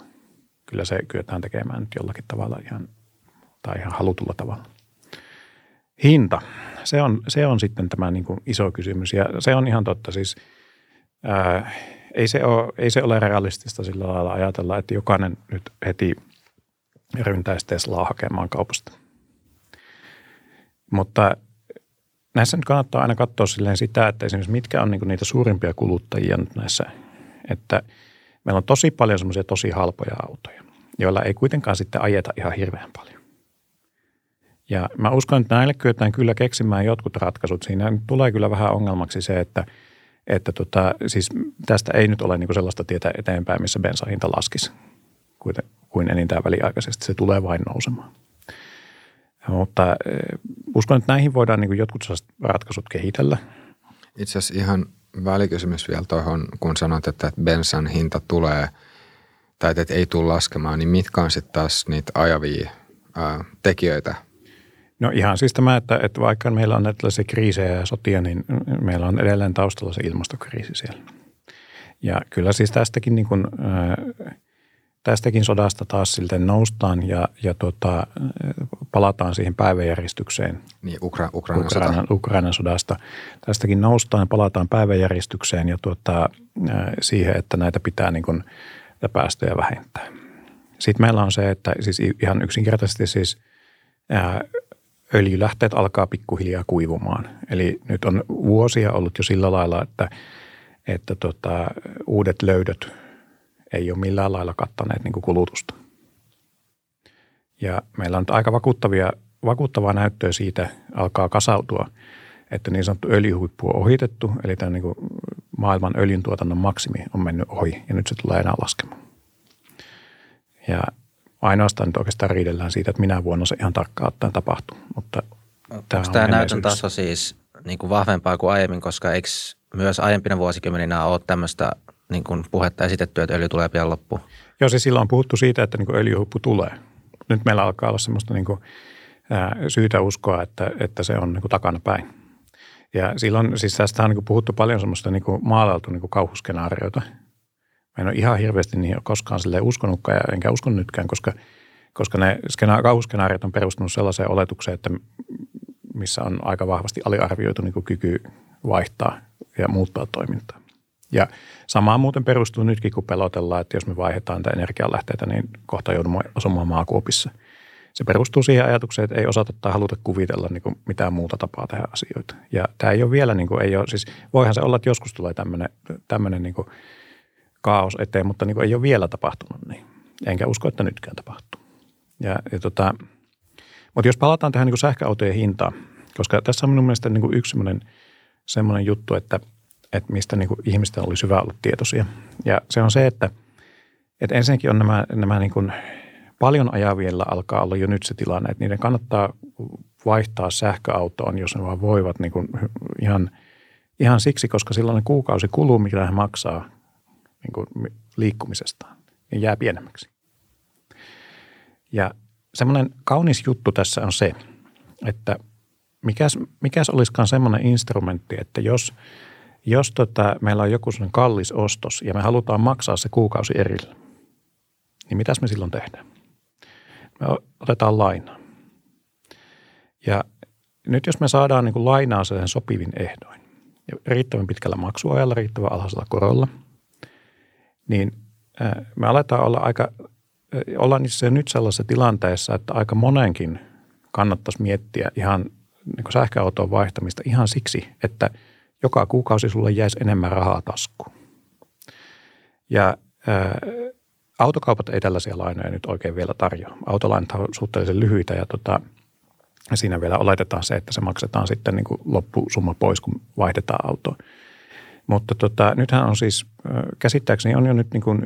Kyllä se kyetään tekemään nyt jollakin tavalla ihan halutulla tavalla. Hinta. Se on sitten tämä niin kuin iso kysymys ja se on ihan totta. Siis, ei se ole realistista sillä lailla ajatella, että jokainen nyt heti ryntäisi Teslaa hakemaan kaupasta. Mutta näissä nyt kannattaa aina katsoa silleen sitä, että esimerkiksi mitkä on niin kuin niitä suurimpia kuluttajia nyt näissä. Että meillä on tosi paljon semmoisia tosi halpoja autoja, joilla ei kuitenkaan sitten ajeta ihan hirveän paljon. Ja mä uskon, että näille kyetään kyllä keksimään jotkut ratkaisut. Siinä tulee kyllä vähän ongelmaksi se, että tästä ei nyt ole niinku sellaista tietä eteenpäin, missä bensahinta laskisi kuin enintään väliaikaisesti. Se tulee vain nousemaan. Mutta uskon, että näihin voidaan niinku jotkut ratkaisut kehitellä. Itse asiassa ihan välikysymys vielä tuohon, kun sanot, että bensan hinta tulee tai että ei tule laskemaan, niin mitkä on sitten taas niitä ajavia tekijöitä? No ihan siis tämä, että vaikka meillä on tällaisia kriisejä ja sotia, niin meillä on edelleen taustalla se ilmastokriisi siellä. Ja kyllä siis tästäkin, niin kuin, tästäkin sodasta taas silten noustaan ja palataan siihen päiväjärjestykseen. Niin Ukrainan sodasta. Tästäkin noustaan ja palataan päiväjärjestykseen ja siihen, että näitä pitää niin kuin, näitä päästöjä vähentää. Sitten meillä on se, että siis ihan yksinkertaisesti siis öljylähteet alkaa pikkuhiljaa kuivumaan. Eli nyt on vuosia ollut jo sillä lailla, että uudet löydöt ei ole millään lailla kattaneet niin kuin kulutusta. Ja meillä on aika vakuuttavaa näyttöä siitä alkaa kasautua, että niin sanottu öljyhuippu on ohitettu. Eli tämä niin kuin maailman öljyntuotannon maksimi on mennyt ohi ja nyt se tulee enää laskemaan. Ja ainoastaan nyt oikeastaan riidellään siitä, että minä vuonna se ihan tarkkaan ottaen tapahtuu. Mutta onko tämä näytön taso siis niin kuin vahvempaa kuin aiemmin, koska eikö myös aiempina vuosikymmeninä ole tämmöistä niin kuin puhetta esitettyä, että öljy tulee pian loppuun? Joo, siis silloin on puhuttu siitä, että niin kuin öljyhuippu tulee. Nyt meillä alkaa olla semmoista niin kuin syytä uskoa, että se on niin kuin takana päin. Ja silloin siis tästä on niin kuin puhuttu paljon semmoista niin kuin maalailtu niin kuin kauhuskenaariota. Mä en ole ihan hirveästi niihin koskaan silleen uskonutkaan ja enkä uskon nytkään, koska ne kauhuskenaariot on perustunut sellaiseen oletukseen, että missä on aika vahvasti aliarvioitu niin kuin kyky vaihtaa ja muuttaa toimintaa. Ja samaan muuten perustuu nytkin, kun pelotellaan, että jos me vaihdetaan näitä energianlähteitä, niin kohta joudumme asumaan maakuopissa. Se perustuu siihen ajatukseen, että ei osata tai haluta kuvitella niin kuin mitään muuta tapaa tehdä asioita. Ja tämä ei ole vielä, niin kuin, siis voihan se olla, että joskus tulee tämmöinen niin kuin kaos eteen, mutta niin kuin ei ole vielä tapahtunut niin. Enkä usko, että nytkään tapahtuu. Mutta jos palataan tähän niin kuin sähköautojen hintaan, koska tässä on minun mielestä niin kuin yksi semmoinen juttu, että mistä niin kuin ihmisten olisi hyvä olla tietoisia. Ja se on se, että ensinnäkin on nämä niin kuin paljon ajaviella alkaa olla jo nyt se tilanne, että niiden kannattaa vaihtaa sähköautoon, jos ne vaan voivat niin kuin ihan siksi, koska silloin ne kuukausi kuluu, mitä he maksaa niin liikkumisestaan, niin jää pienemmäksi. Ja semmoinen kaunis juttu tässä on se, että mikäs olisikaan semmoinen instrumentti, että jos meillä on joku semmoinen kallis ostos ja me halutaan maksaa se kuukausi erillä, niin mitäs me silloin tehdään? me otetaan lainaa. Ja nyt jos me saadaan niin kuin lainaa sen sopivin ehdoin ja riittävän pitkällä maksuajalla, riittävän alhaisella korolla, niin me aletaan olla nyt sellaisessa tilanteessa, että aika monenkin kannattaisi miettiä ihan niin kuin sähköautoon vaihtamista ihan siksi, että joka kuukausi sulle jäisi enemmän rahaa taskuun. Ja autokaupat ei tällaisia lainoja nyt oikein vielä tarjoa. Autolainat on suhteellisen lyhyitä ja siinä vielä oletetaan se, että se maksetaan sitten niin kuin loppusumma pois, kun vaihdetaan autoa. Mutta nythän on siis käsittääkseni on jo nyt niin kuin,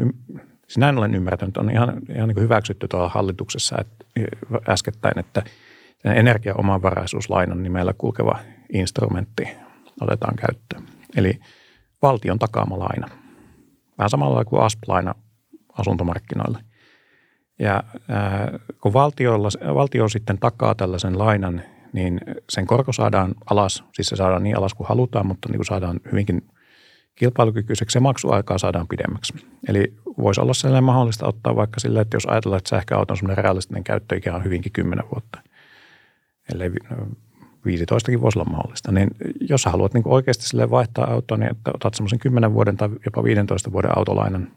näin olen ymmärtänyt, on ihan niin kuin hyväksytty tuolla hallituksessa äskettäin, että energiaomavaraisuuslainan nimellä kulkeva instrumentti otetaan käyttöön. Eli valtion takaama laina. Vähän samalla kuin ASP-laina asuntomarkkinoille. Ja kun valtio sitten takaa tällaisen lainan, niin sen korko saadaan alas, siis se saadaan niin alas kuin halutaan, mutta niin kuin saadaan hyvinkin kilpailukykyiseksi ja maksuaikaa saadaan pidemmäksi. Eli voisi olla sellainen mahdollista ottaa vaikka sillä, että jos ajatellaan, että sähköauto on sellainen realistinen käyttöikä on hyvinkin 10 vuotta, ellei 15kin voisi olla mahdollista, niin jos haluat niin oikeasti silleen vaihtaa autoa, niin että otat semmoisen 10 vuoden tai jopa 15 vuoden autolainan,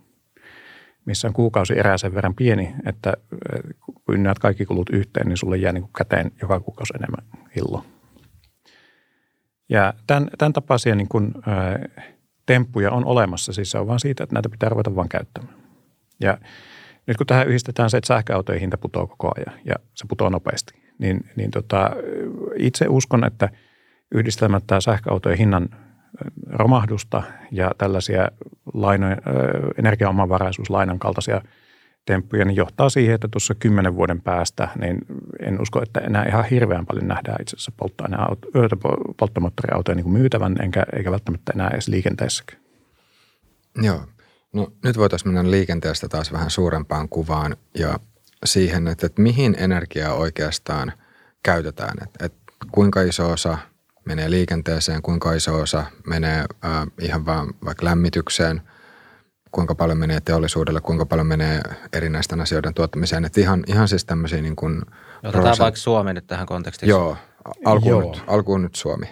missä on kuukausi erää sen verran pieni, että kun ynnäät kaikki kulut yhteen, niin sulle jää niin kuin käteen joka kuukausi enemmän hilloa. Ja tämän tapaisia niin kuin, temppuja on olemassa, siis se on vaan siitä, että näitä pitää ruveta vaan käyttämään. Ja nyt kun tähän yhdistetään se, että sähköautojen hinta putoaa koko ajan ja se putoaa nopeasti, niin itse uskon, että yhdistelmättä sähköautojen hinnan romahdusta ja tällaisia energiaomavaraisuuslainan kaltaisia temppuja, niin johtaa siihen, että tuossa 10 vuoden päästä, niin en usko, että enää ihan hirveän paljon nähdään itse asiassa polttomoottoriautoja niin myytävän, eikä välttämättä enää edes liikenteessäkään. Joo. No nyt voitaisiin mennä liikenteestä taas vähän suurempaan kuvaan ja siihen, että mihin energiaa oikeastaan käytetään, että kuinka iso osa menee liikenteeseen, kuinka iso osa menee ihan vaan vaikka lämmitykseen, kuinka paljon menee teollisuudelle, kuinka paljon menee erinäisten asioiden tuottamiseen. Että ihan siis tämmöisiä niin kuin... Otetaan vaikka Suomi nyt tähän kontekstiksi. Joo, alkuun nyt Suomi.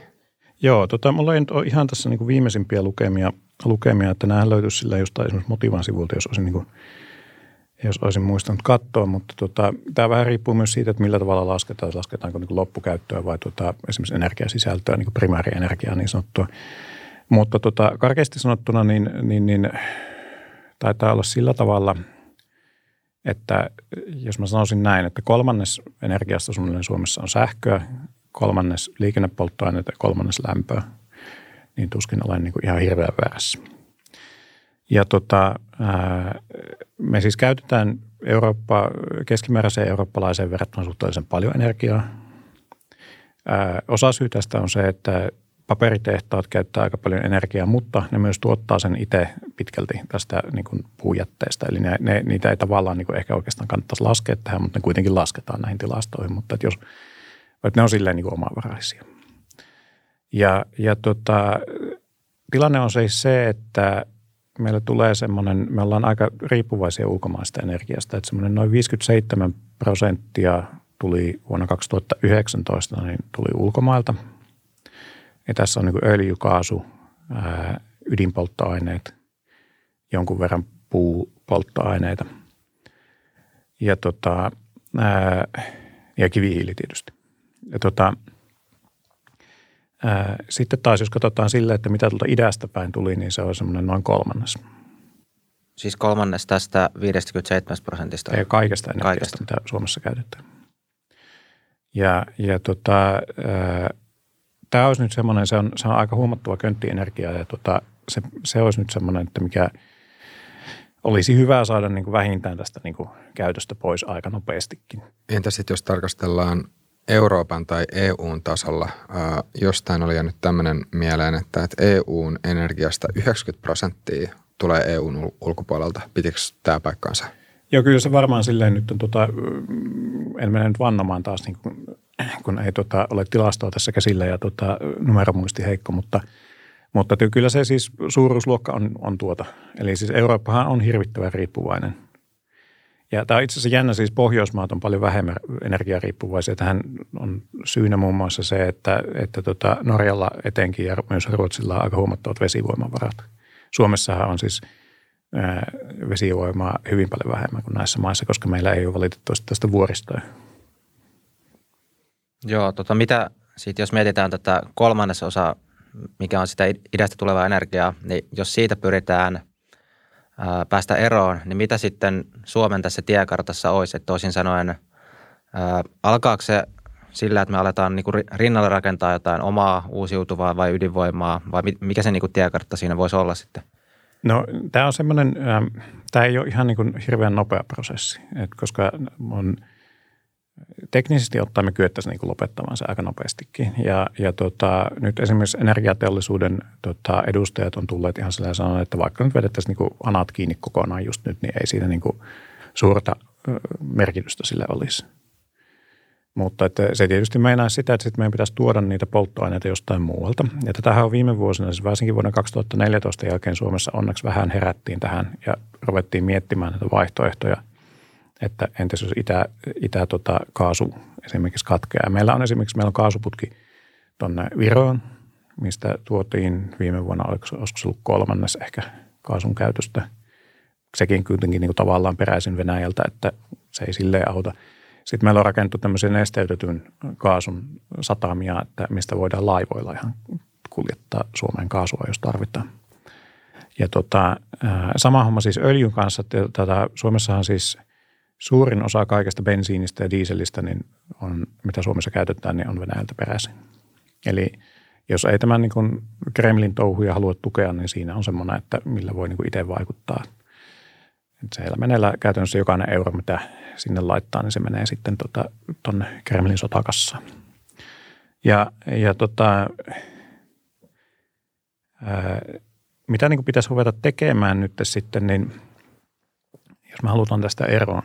Joo, mulla ei nyt ole ihan tässä niin kuin viimeisimpiä lukemia, että nämähän löytyisi sillä jostain esimerkiksi Motivan sivulta, jos olisin muistanut katsoa, mutta tämä vähän riippuu myös siitä, että millä tavalla lasketaan. Lasketaanko niin kuin loppukäyttöä vai esimerkiksi energiasisältöä, niin kuin primäärienergiaa niin sanottua. Mutta karkeasti sanottuna niin taitaa olla sillä tavalla, että jos mä sanoisin näin, että 3 energiasta Suomessa on sähköä, 3 liikennepolttoaineita ja 3 lämpöä, niin tuskin olen niin kuin ihan hirveän väärässä. Ja me siis käytetään keskimääräiseen eurooppalaiseen verrattuna suhteellisen paljon energiaa. Osa syy tästä on se, että paperitehtaat käyttää aika paljon energiaa, mutta ne myös tuottaa sen itse pitkälti tästä niin kuin puujätteestä. Eli niitä ei tavallaan niin kuin ehkä oikeastaan kannattaisi laskea tähän, mutta ne kuitenkin lasketaan näihin tilastoihin. Mutta ne on silleen niin kuin omavaraisia. Ja tilanne on siis se, että meillä tulee me ollaan aika riippuvaisia ulkomaista energiasta, että semmoinen noin 57% tuli vuonna 2019, niin tuli ulkomailta. Ja tässä on niin kuin öljy, kaasu, ydinpolttoaineet, jonkun verran puupolttoaineita ja, ja kivihiili tietysti. Ja sitten taas, jos katsotaan sille, että mitä tuolta idästä päin tuli, niin se on semmoinen noin 3. Siis 3 tästä 57%? Ei, kaikesta energiasta, mitä Suomessa käytetään. Tämä olisi nyt semmoinen, se on aika huomattava könttienergia ja se olisi nyt semmoinen, että mikä olisi hyvä saada niin kuin vähintään tästä niin kuin käytöstä pois aika nopeastikin. Entä sitten, jos tarkastellaan Euroopan tai EUn tasolla, jostain oli nyt tämmöinen mieleen, että EUn energiasta 90% tulee EUn ulkopuolelta. Pitikö tämä paikkaansa? Joo, kyllä se varmaan silleen nyt on, en mene nyt vannomaan taas, niin kun ei ole tilastoa tässä käsillä ja numeromuisti heikko, mutta kyllä se siis suuruusluokka on tuota. Eli siis Eurooppahan on hirvittävän riippuvainen. Ja tämä on itse asiassa jännä, siis Pohjoismaat on paljon vähemmän energiariippuvaisia. Tähän on syynä muun muassa se, että Norjalla etenkin ja myös Ruotsilla on aika huomattavat vesivoimavarat. Suomessahan on siis vesivoimaa hyvin paljon vähemmän kuin näissä maissa, koska meillä ei ole valitettavasti tästä vuoristoa. Joo, mitä sitten jos mietitään tätä kolmannesosaa, mikä on sitä idästä tulevaa energiaa, niin jos siitä pyritään päästä eroon, niin mitä sitten Suomen tässä tiekartassa olisi? Että toisin sanoen, alkaako se sillä, että me aletaan niinku rinnalle rakentaa jotain omaa uusiutuvaa vai ydinvoimaa, vai mikä se niinku tiekartta siinä voisi olla sitten? No tämä on semmoinen, tämä ei ole ihan niinku hirveän nopea prosessi, et koska on teknisesti ottaen me kyettäisiin niin lopettamaan se aika nopeastikin. Nyt esimerkiksi energiateollisuuden edustajat on tulleet ihan sillä sanoen, että vaikka nyt vedettäisiin niin anat kiinni kokonaan just nyt, niin ei siitä niin suurta merkitystä sillä olisi. Mutta että se tietysti meinaa sitä, että sitten meidän pitäisi tuoda niitä polttoaineita jostain muualta. Ja tätähän on viime vuosina, siis varsinkin vuonna 2014 jälkeen Suomessa onneksi vähän herättiin tähän ja ruvettiin miettimään näitä vaihtoehtoja. Että entäs jos kaasu esimerkiksi katkeaa. Meillä on kaasuputki tuonne Viroon, mistä tuotiin viime vuonna, olisiko se ollut kolmannes ehkä kaasun käytöstä. Sekin kuitenkin niin kuin tavallaan peräisin Venäjältä, että se ei silleen auta. Sitten meillä on rakennettu tämmöisen nesteytetyn kaasun satamia, että mistä voidaan laivoilla ihan kuljettaa Suomeen kaasua, jos tarvitaan. Ja sama homma siis öljyn kanssa. Suomessahan siis suurin osa kaikesta bensiinistä ja dieselistä, niin on, mitä Suomessa käytetään, niin on Venäjältä peräisin. Eli jos ei tämän niin kuin Kremlin touhuja halua tukea, niin siinä on semmoinen, että millä voi niin kuin itse vaikuttaa. Et siellä menee käytännössä jokainen euro, mitä sinne laittaa, niin se menee sitten tuonne Kremlin sotakassaan. Mitä niin kuin pitäisi ruveta tekemään nyt sitten, niin jos me halutaan tästä eroon,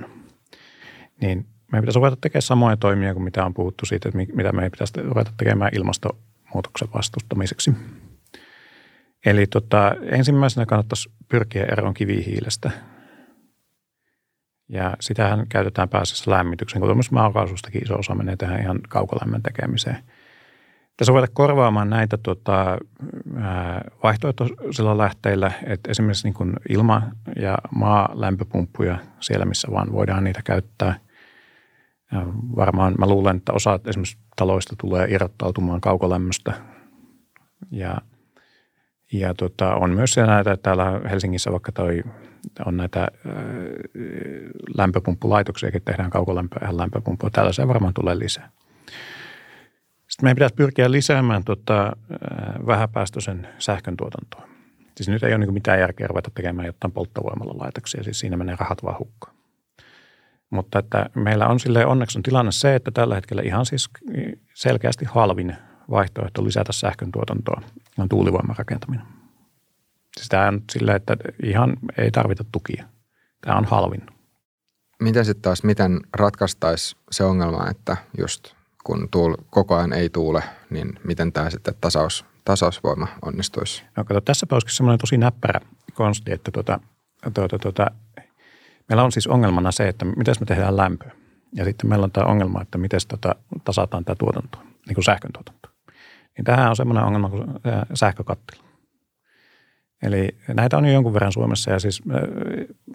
niin meidän pitäisi ruveta tekemään samoja toimia kuin mitä on puhuttu siitä, että mitä meidän pitäisi ruveta tekemään ilmastonmuutoksen vastustamiseksi. Eli ensimmäisenä kannattaisi pyrkiä eroon kivihiilestä. Ja sitähän käytetään pääasiassa lämmitykseen, kun tuollaisessa maakaasustakin iso osa menee tähän ihan kaukolämmön tekemiseen. Tässä ruveta korvaamaan näitä vaihtoehtoisilla lähteillä, että esimerkiksi niin kuin ilma- ja maalämpöpumppuja siellä, missä vaan voidaan niitä käyttää. Varmaan mä luulen, että osa esimerkiksi taloista tulee irrottautumaan kaukolämmöstä. On myös siellä näitä, että täällä Helsingissä vaikka on näitä lämpöpumppulaitoksia, jotka tehdään kaukolämpöpumppua. Täällä se varmaan tulee lisää. Sitten meidän pitäisi pyrkiä lisäämään vähäpäästöisen sähkön tuotantoa. Siis nyt ei ole mitään järkeä ruveta tekemään jotain polttovoimalla laitoksia, siis siinä menee rahat vaan hukkaan. Mutta että meillä on silleen onneksi on tilanne se, että tällä hetkellä ihan siis selkeästi halvin vaihtoehto lisätä sähkön tuotantoa on tuulivoiman rakentaminen. Siis tämä on silleen, että ihan ei tarvita tukia. Tämä on halvin. Miten sitten taas, miten ratkaistaisi se ongelma, että just kun koko ajan ei tuule, niin miten tämä sitten tasausvoima onnistuisi? No kato, tässäpä olisikin semmoinen tosi näppärä konsti, että meillä on siis ongelmana se, että miten me tehdään lämpöä. Ja sitten meillä on tämä ongelma, että miten tasataan tämä tuotanto, niin kuin sähkön tuotanto. Niin tämähän on semmoinen ongelma kuin sähkökattila. Eli näitä on jo jonkun verran Suomessa ja siis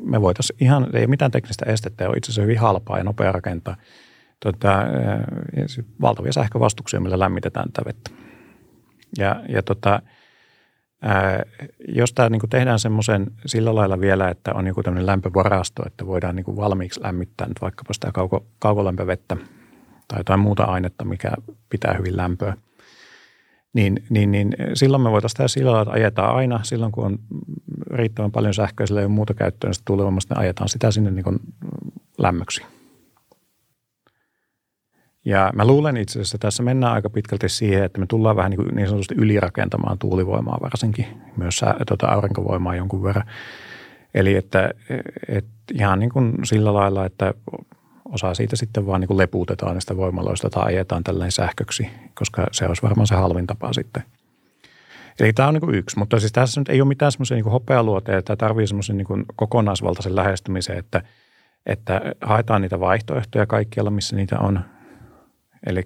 me voitaisiin ihan, ei ole mitään teknistä estettä, ja on itse asiassa hyvin halpaa ja nopea rakentaa. Valtavia sähkövastuksia, millä lämmitetään tätä vettä. Jos tämä niin kuin tehdään semmoisen sillä lailla vielä, että on joku tämmöinen lämpövarasto, että voidaan niin kuin valmiiksi lämmittää nyt vaikkapa sitä kaukolämpövettä tai jotain muuta ainetta, mikä pitää hyvin lämpöä, niin silloin me voitaisiin tehdä sillä lailla, että ajetaan aina, silloin kun on riittävän paljon sähköä, sillä ei ole muuta käyttöön, niin tuulivoimasta ne ajetaan sitä sinne niin kuin lämmöksi. Ja mä luulen itse asiassa, että tässä mennään aika pitkälti siihen, että me tullaan vähän niin sanotusti ylirakentamaan tuulivoimaa varsinkin, myös aurinkovoimaa jonkun verran. Eli että ihan niin kuin sillä lailla, että osa siitä sitten vaan niin kuin lepuutetaan niistä voimaloista tai ajetaan tällainen sähköksi, koska se olisi varmaan se halvin tapa sitten. Eli tämä on niin kuin yksi, mutta siis tässä nyt ei ole mitään semmoisia niin kuin hopealuoteja, että tämä tarvitsee semmoisen niin kuin kokonaisvaltaisen lähestymisen, että että haetaan niitä vaihtoehtoja kaikkialla, missä niitä on. Eli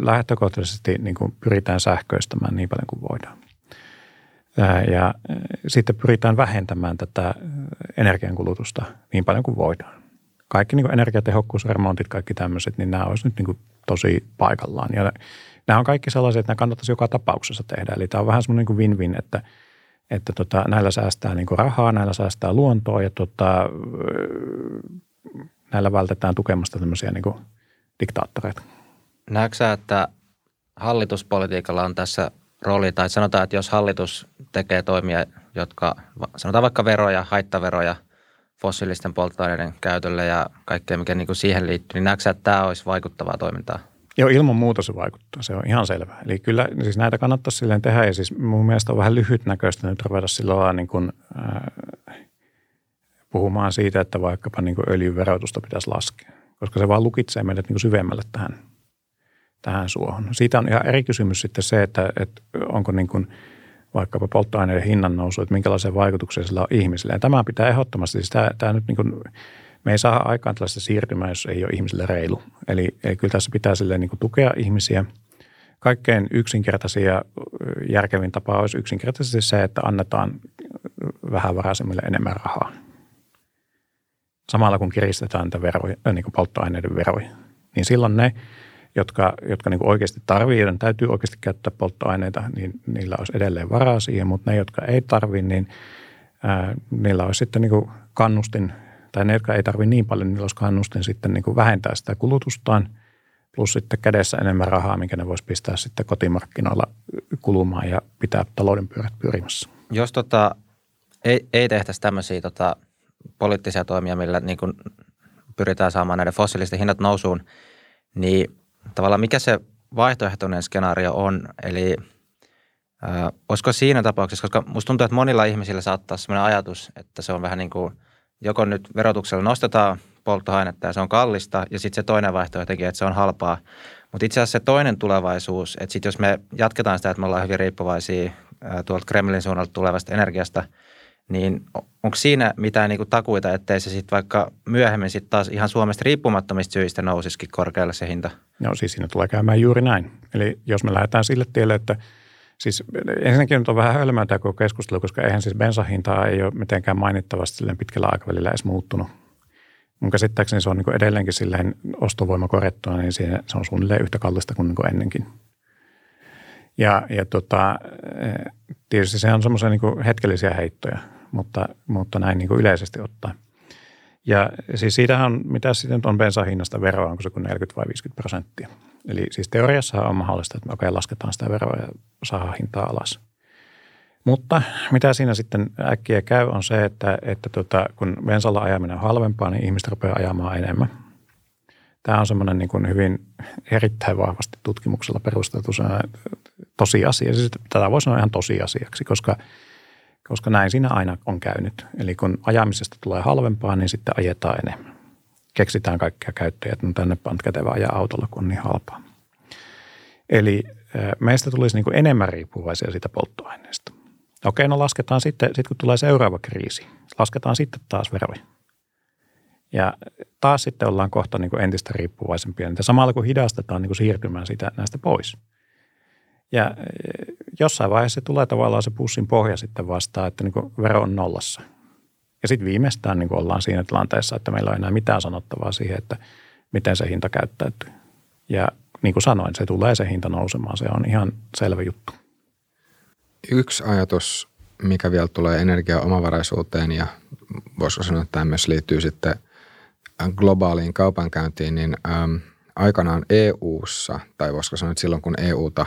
lähtökohtaisesti niin kuin pyritään sähköistämään niin paljon kuin voidaan. Ja sitten pyritään vähentämään tätä energiankulutusta niin paljon kuin voidaan. Kaikki niin kuin energiatehokkuusremontit, kaikki tämmöiset, niin nämä olisi nyt niin kuin tosi paikallaan. Ja nämä on kaikki sellaisia, että nämä kannattaisi joka tapauksessa tehdä. Eli tämä on vähän semmoinen niin kuin win-win, että näillä säästää niin kuin rahaa, näillä säästää luontoa ja näillä vältetään tukemasta tämmöisiä niin kuin diktaattoreita. Näetkö sä, että hallituspolitiikalla on tässä rooli, tai sanotaan, että jos hallitus tekee toimia, jotka, sanotaan vaikka veroja, haittaveroja fossiilisten polttoaineiden käytölle ja kaikkea, mikä niin kuin siihen liittyy, niin näetkö sä, että tämä olisi vaikuttavaa toimintaa? Joo, ilman muuta se vaikuttaa, se on ihan selvä. Eli kyllä siis näitä kannattaisi silleen tehdä, ja siis mun mielestä on vähän lyhytnäköistä nyt ruveta sillä lailla niin kuin, puhumaan siitä, että vaikkapa niin kuin öljyverotusta pitäisi laskea, koska se vaan lukitsee meidät niin kuin syvemmälle tähän suohon. Siitä on ihan eri kysymys sitten se, että onko niin kuin vaikkapa polttoaineiden hinnan nousu, että minkälaisia vaikutuksia sillä on ihmisille. Ja tämä pitää ehdottomasti, siis tämä nyt niin kuin, me ei saada aikaan tällaista siirtymää, jos ei ole ihmisille reilu. Eli kyllä tässä pitää silleen niin kuin tukea ihmisiä. Kaikkein yksinkertaisin ja järkevin tapa olisi yksinkertaisesti se, että annetaan vähän varaisemmille enemmän rahaa. Samalla kun kiristetään veroja, niin kuin polttoaineiden veroja, niin silloin ne, jotka niin kuin oikeasti tarvitsee, joiden täytyy oikeasti käyttää polttoaineita, niin niillä olisi edelleen varaa siihen, mutta ne, jotka ei tarvitse, niin niillä olisi sitten niin kuin kannustin, tai ne, jotka ei tarvitse niin paljon, niillä olisi kannustin sitten niin kuin vähentää sitä kulutustaan, plus sitten kädessä enemmän rahaa, minkä ne voisi pistää sitten kotimarkkinoilla kulumaan ja pitää talouden pyörät pyörimässä. Jos ei tehtäisi tämmöisiä poliittisia toimia, millä niin kuin pyritään saamaan näiden fossiilisten hinnat nousuun, niin tavallaan mikä se vaihtoehtoinen skenaario on, eli olisiko siinä tapauksessa, koska musta tuntuu, että monilla ihmisillä saattaa sellainen ajatus, että se on vähän niin kuin, joko nyt verotuksella nostetaan polttoainetta ja se on kallista, ja sitten se toinen vaihtoehto tekee, että se on halpaa. Mutta itse asiassa se toinen tulevaisuus, että sitten jos me jatketaan sitä, että me ollaan hyvin riippuvaisia tuolta Kremlin suunnalta tulevasta energiasta, niin onko siinä mitään niinku takuita, ettei se sitten vaikka myöhemmin sitten taas ihan Suomesta riippumattomista syistä nousisikin korkealle se hinta? No siis siinä tulee käymään juuri näin. Eli jos me lähdetään sille tielle, että siis ensinnäkin nyt on vähän hölmöä tämä keskustelu, koska eihän siis bensahintaa ei ole mitenkään mainittavasti silleen pitkällä aikavälillä edes muuttunut. Mun käsittääkseni se on niinku edelleenkin silleen ostovoima korjattuna, niin siinä se on suunnilleen yhtä kallista kuin niinku ennenkin. Ja tietysti se on semmoisia niinku hetkellisiä heittoja, mutta näin niin kuin yleisesti ottaen. Ja siis siitähän on, mitä sitten on bensahinnasta veroa, onko se kuin 40 vai 50%. Eli siis teoriassahan on mahdollista, että me oikein lasketaan sitä veroa ja saadaan hintaa alas. Mutta mitä siinä sitten äkkiä käy on se, että kun bensalla ajaminen on halvempaa, niin ihmiset rupeaa ajamaan enemmän. Tämä on semmoinen niin kuin hyvin erittäin vahvasti tutkimuksella perusteltu tosiasia. Siis tätä voi sanoa ihan tosiasiaksi, koska näin siinä aina on käynyt. Eli kun ajamisesta tulee halvempaa, niin sitten ajetaan enemmän. Keksitään kaikkia käyttöjä, että tänne on kätevä ajaa autolla, kun on niin halpaa. Eli meistä tulisi niin kuin enemmän riippuvaisia siitä polttoaineesta. Okei, no lasketaan sitten kun tulee seuraava kriisi. Lasketaan sitten taas veroja. Ja taas sitten ollaan kohta niin kuin entistä riippuvaisempia. Ja samalla kun hidastetaan niin kuin siirtymään sitä näistä pois. Ja jossain vaiheessa tulee tavallaan se pussin pohja sitten vastaan, että niin kuin vero on nollassa. Ja sitten viimeistään niin kuin ollaan siinä tilanteessa, että meillä ei ole enää mitään sanottavaa siihen, että miten se hinta käyttäytyy. Ja niin kuin sanoin, se tulee se hinta nousemaan. Se on ihan selvä juttu. Yksi ajatus, mikä vielä tulee energiaomavaraisuuteen ja voisiko sanoa, että tämä myös liittyy sitten globaaliin kaupankäyntiin, niin aikanaan EU:ssa, tai voisiko sanoa, että silloin kun EUta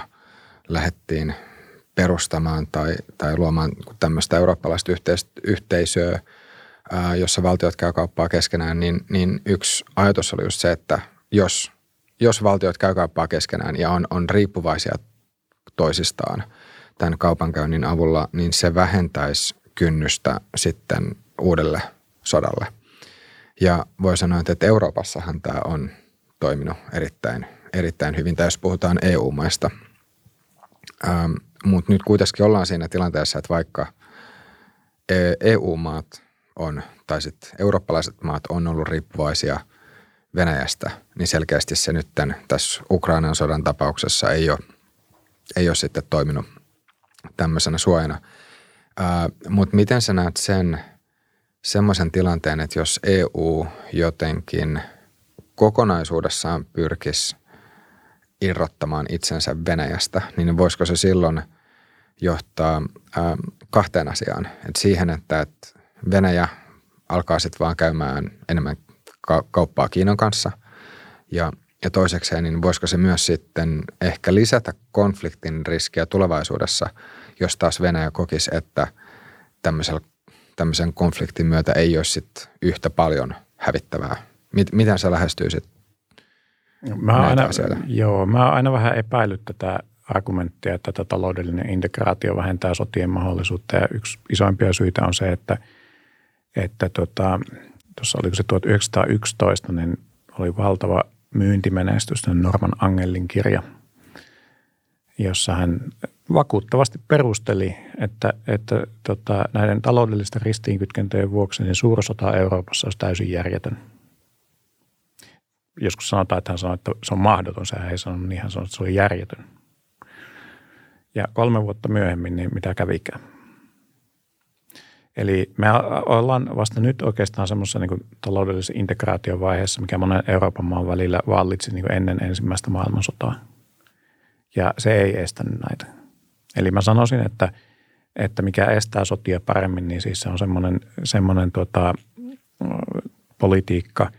lähdettiin perustamaan tai luomaan tämmöistä eurooppalaista yhteisöä, jossa valtiot käy kauppaa keskenään, niin yksi ajatus oli just se, että jos valtiot käy kauppaa keskenään ja on riippuvaisia toisistaan tämän kaupankäynnin avulla, niin se vähentäisi kynnystä sitten uudelle sodalle. Ja voi sanoa, että Euroopassahan tämä on toiminut erittäin hyvin, tai jos puhutaan EU-maista. Mutta nyt kuitenkin ollaan siinä tilanteessa, että vaikka EU-maat on, tai sitten eurooppalaiset maat on ollut riippuvaisia Venäjästä, niin selkeästi se nyt tässä Ukrainan sodan tapauksessa ei ole sitten toiminut tämmöisenä suojana. Mutta miten sä näet sen semmoisen tilanteen, että jos EU jotenkin kokonaisuudessaan pyrkisi irrottamaan itsensä Venäjästä, niin voisiko se silloin johtaa kahteen asiaan. Et siihen, että Venäjä alkaa sitten vaan käymään enemmän kauppaa Kiinan kanssa ja toisekseen, niin voisiko se myös sitten ehkä lisätä konfliktin riskiä tulevaisuudessa, jos taas Venäjä kokisi, että tämmöisen konfliktin myötä ei ole sitten yhtä paljon hävittävää. Miten sä lähestyisit näitä asioita? Joo, mä oon aina vähän epäillyt tätä argumenttia, että tätä taloudellinen integraatio vähentää sotien mahdollisuutta ja yksi isoimpia syitä on se, että tuossa oliko se 1911, niin oli valtava myyntimenestys, Norman Angelin kirja, jossa hän vakuuttavasti perusteli, että näiden taloudellisten ristiinkytkentöjen vuoksi niin suursota Euroopassa olisi täysin järjetön. Joskus sanotaan, että hän sanoi, että se on mahdoton, sehän ei sanonut, niin hän sanoi, että se oli järjetön. Ja 3 vuotta myöhemmin, niin mitä kävikään. Eli me ollaan vasta nyt oikeastaan semmoisessa niin kuin taloudellisen integraation vaiheessa, mikä monen Euroopan maan välillä vallitsi niin kuin ennen ensimmäistä maailmansotaa. Ja se ei estänyt näitä. Eli mä sanoisin, että mikä estää sotia paremmin, niin siis se on semmoinen politiikka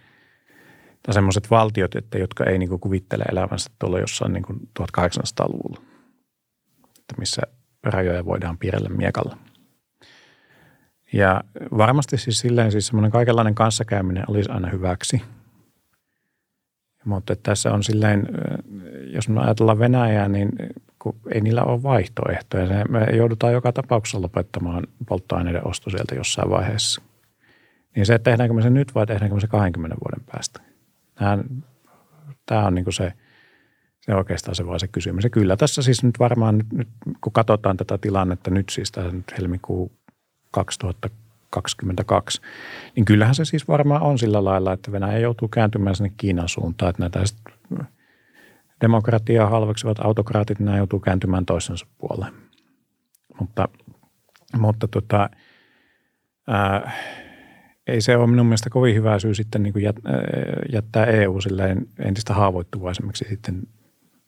tai semmoiset valtiot, jotka ei niin kuin kuvittele elämänsä tuolla jossain niin kuin 1800-luvulla, että missä rajoja voidaan piirrellä miekalla. Ja varmasti siis semmoinen kaikenlainen kanssakäyminen olisi aina hyväksi. Mutta tässä on silleen, jos me ajatellaan Venäjää, niin ei niillä ole vaihtoehtoja. Me joudutaan joka tapauksessa lopettamaan polttoaineiden osto sieltä jossain vaiheessa. Niin se, että tehdäänkö me se nyt vai tehdäänkö me se 20 vuoden päästä. Tämä on niin se oikeastaan se vaan se kysymys. Ja kyllä tässä siis nyt varmaan, nyt, kun katsotaan tätä tilannetta nyt siis tässä nyt helmikuun 2022, niin kyllähän se siis varmaan on sillä lailla, että Venäjä joutuu kääntymään sinne Kiinan suuntaan, että näitä demokratiaa halveksivat autokraatit, nämä joutuu kääntymään toisensa puoleen. Mutta ei se ole minun mielestä kovin hyvä syy sitten niin kuin jättää EU silleen entistä haavoittuvaisemmaksi sitten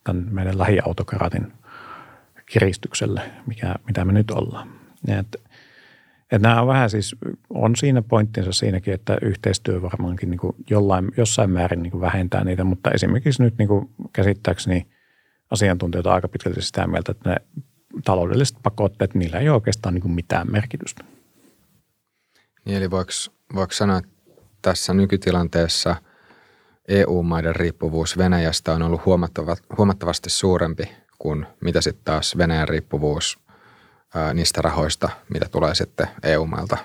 tämän meidän lähiautokraatin kiristykselle, mitä me nyt ollaan. Että nämä on vähän siis, on siinä pointtinsa siinäkin, että yhteistyö varmaankin niin kuin jossain määrin niin kuin vähentää niitä, mutta esimerkiksi nyt niin kuin käsittääkseni asiantuntijoita aika pitkälti sitä mieltä, että ne taloudelliset pakotteet, niillä ei oikeastaan niin kuin mitään merkitystä. Niin eli voiko sanoa, että tässä nykytilanteessa EU-maiden riippuvuus Venäjästä on ollut huomattavasti suurempi kuin mitä sitten taas Venäjän riippuvuus niistä rahoista, mitä tulee sitten EU-mailta?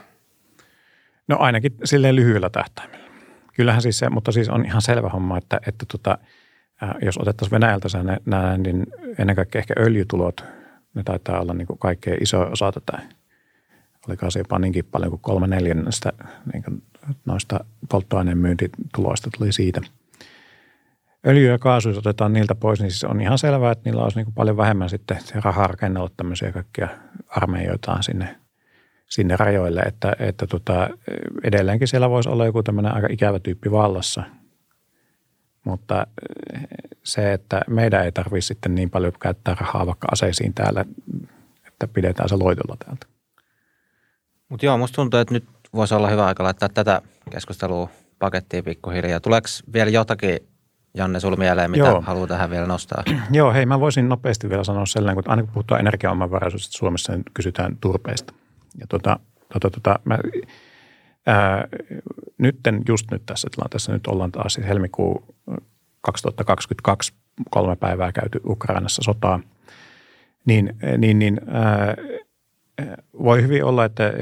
No ainakin silleen lyhyellä tähtäimellä. Kyllähän siis se, mutta siis on ihan selvä homma, että jos otettaisiin Venäjältä nämä, niin ennen kaikkea ehkä öljytulot, ne taitaa olla niin kuin kaikkein iso osa tätä. Olikaan se jopa niinkin paljon kuin 3/4 niin noista polttoaineen myyntituloista tuli siitä. Öljy ja kaasu, jos otetaan niiltä pois, niin siis on ihan selvää, että niillä olisi niin paljon vähemmän sitten rahaa rakennella tämmöisiä kaikkia armeijoitaan sinne rajoille. Että edelleenkin siellä voisi olla joku tämmöinen aika ikävä tyyppi vallassa. Mutta se, että meidän ei tarvitse sitten niin paljon käyttää rahaa vaikka aseisiin täällä, että pidetään se loitolla täältä. Mutta joo, musta tuntuu, että nyt voisi olla hyvä aika laittaa tätä keskustelua pakettiin pikkuhiljaa. Tuleeko vielä jotakin, Janne, sulla mieleen, mitä haluaa tähän vielä nostaa? Joo, hei, mä voisin nopeasti vielä sanoa sellainen, kun aina kun puhutaan energiaomavaraisuudesta Suomessa, niin kysytään turpeesta. Ja nyt tässä tilanteessa, nyt ollaan taas siis helmikuun 2022 3 päivää käyty Ukrainassa sotaa, voi hyvin olla, että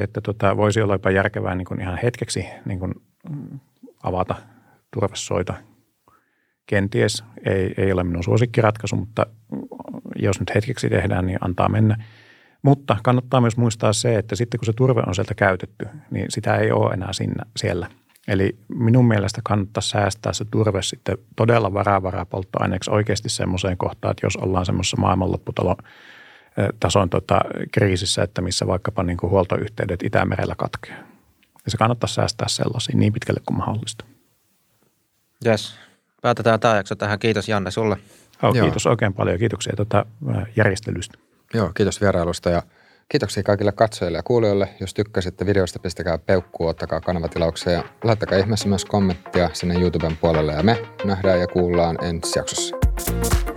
voisi olla jopa järkevää niin kuin ihan hetkeksi niin kuin avata turvesoita. Kenties ei ole minun suosikkiratkaisu, mutta jos nyt hetkeksi tehdään, niin antaa mennä. Mutta kannattaa myös muistaa se, että sitten kun se turve on sieltä käytetty, niin sitä ei ole enää siellä. Eli minun mielestä kannattaa säästää se turve sitten todella varaa polttoaineeksi oikeasti semmoiseen kohtaan, että jos ollaan semmoisessa maailmanlopputason kriisissä, että missä vaikkapa niin kuin huoltoyhteydet Itämerellä katkeaa. Ja se kannattaa säästää sellaisia niin pitkälle kuin mahdollista. Jes. Päätetään tämä jakso tähän. Kiitos Janne sulle. Kiitos oikein paljon. Kiitoksia järjestelystä. Joo, kiitos vierailusta ja kiitoksia kaikille katsojille ja kuulijoille. Jos tykkäsitte videosta, pistäkää peukkua, ottakaa kanavatilauksia ja laittakaa ihmeessä myös kommenttia sinne YouTuben puolelle. Ja me nähdään ja kuullaan ensi jaksossa.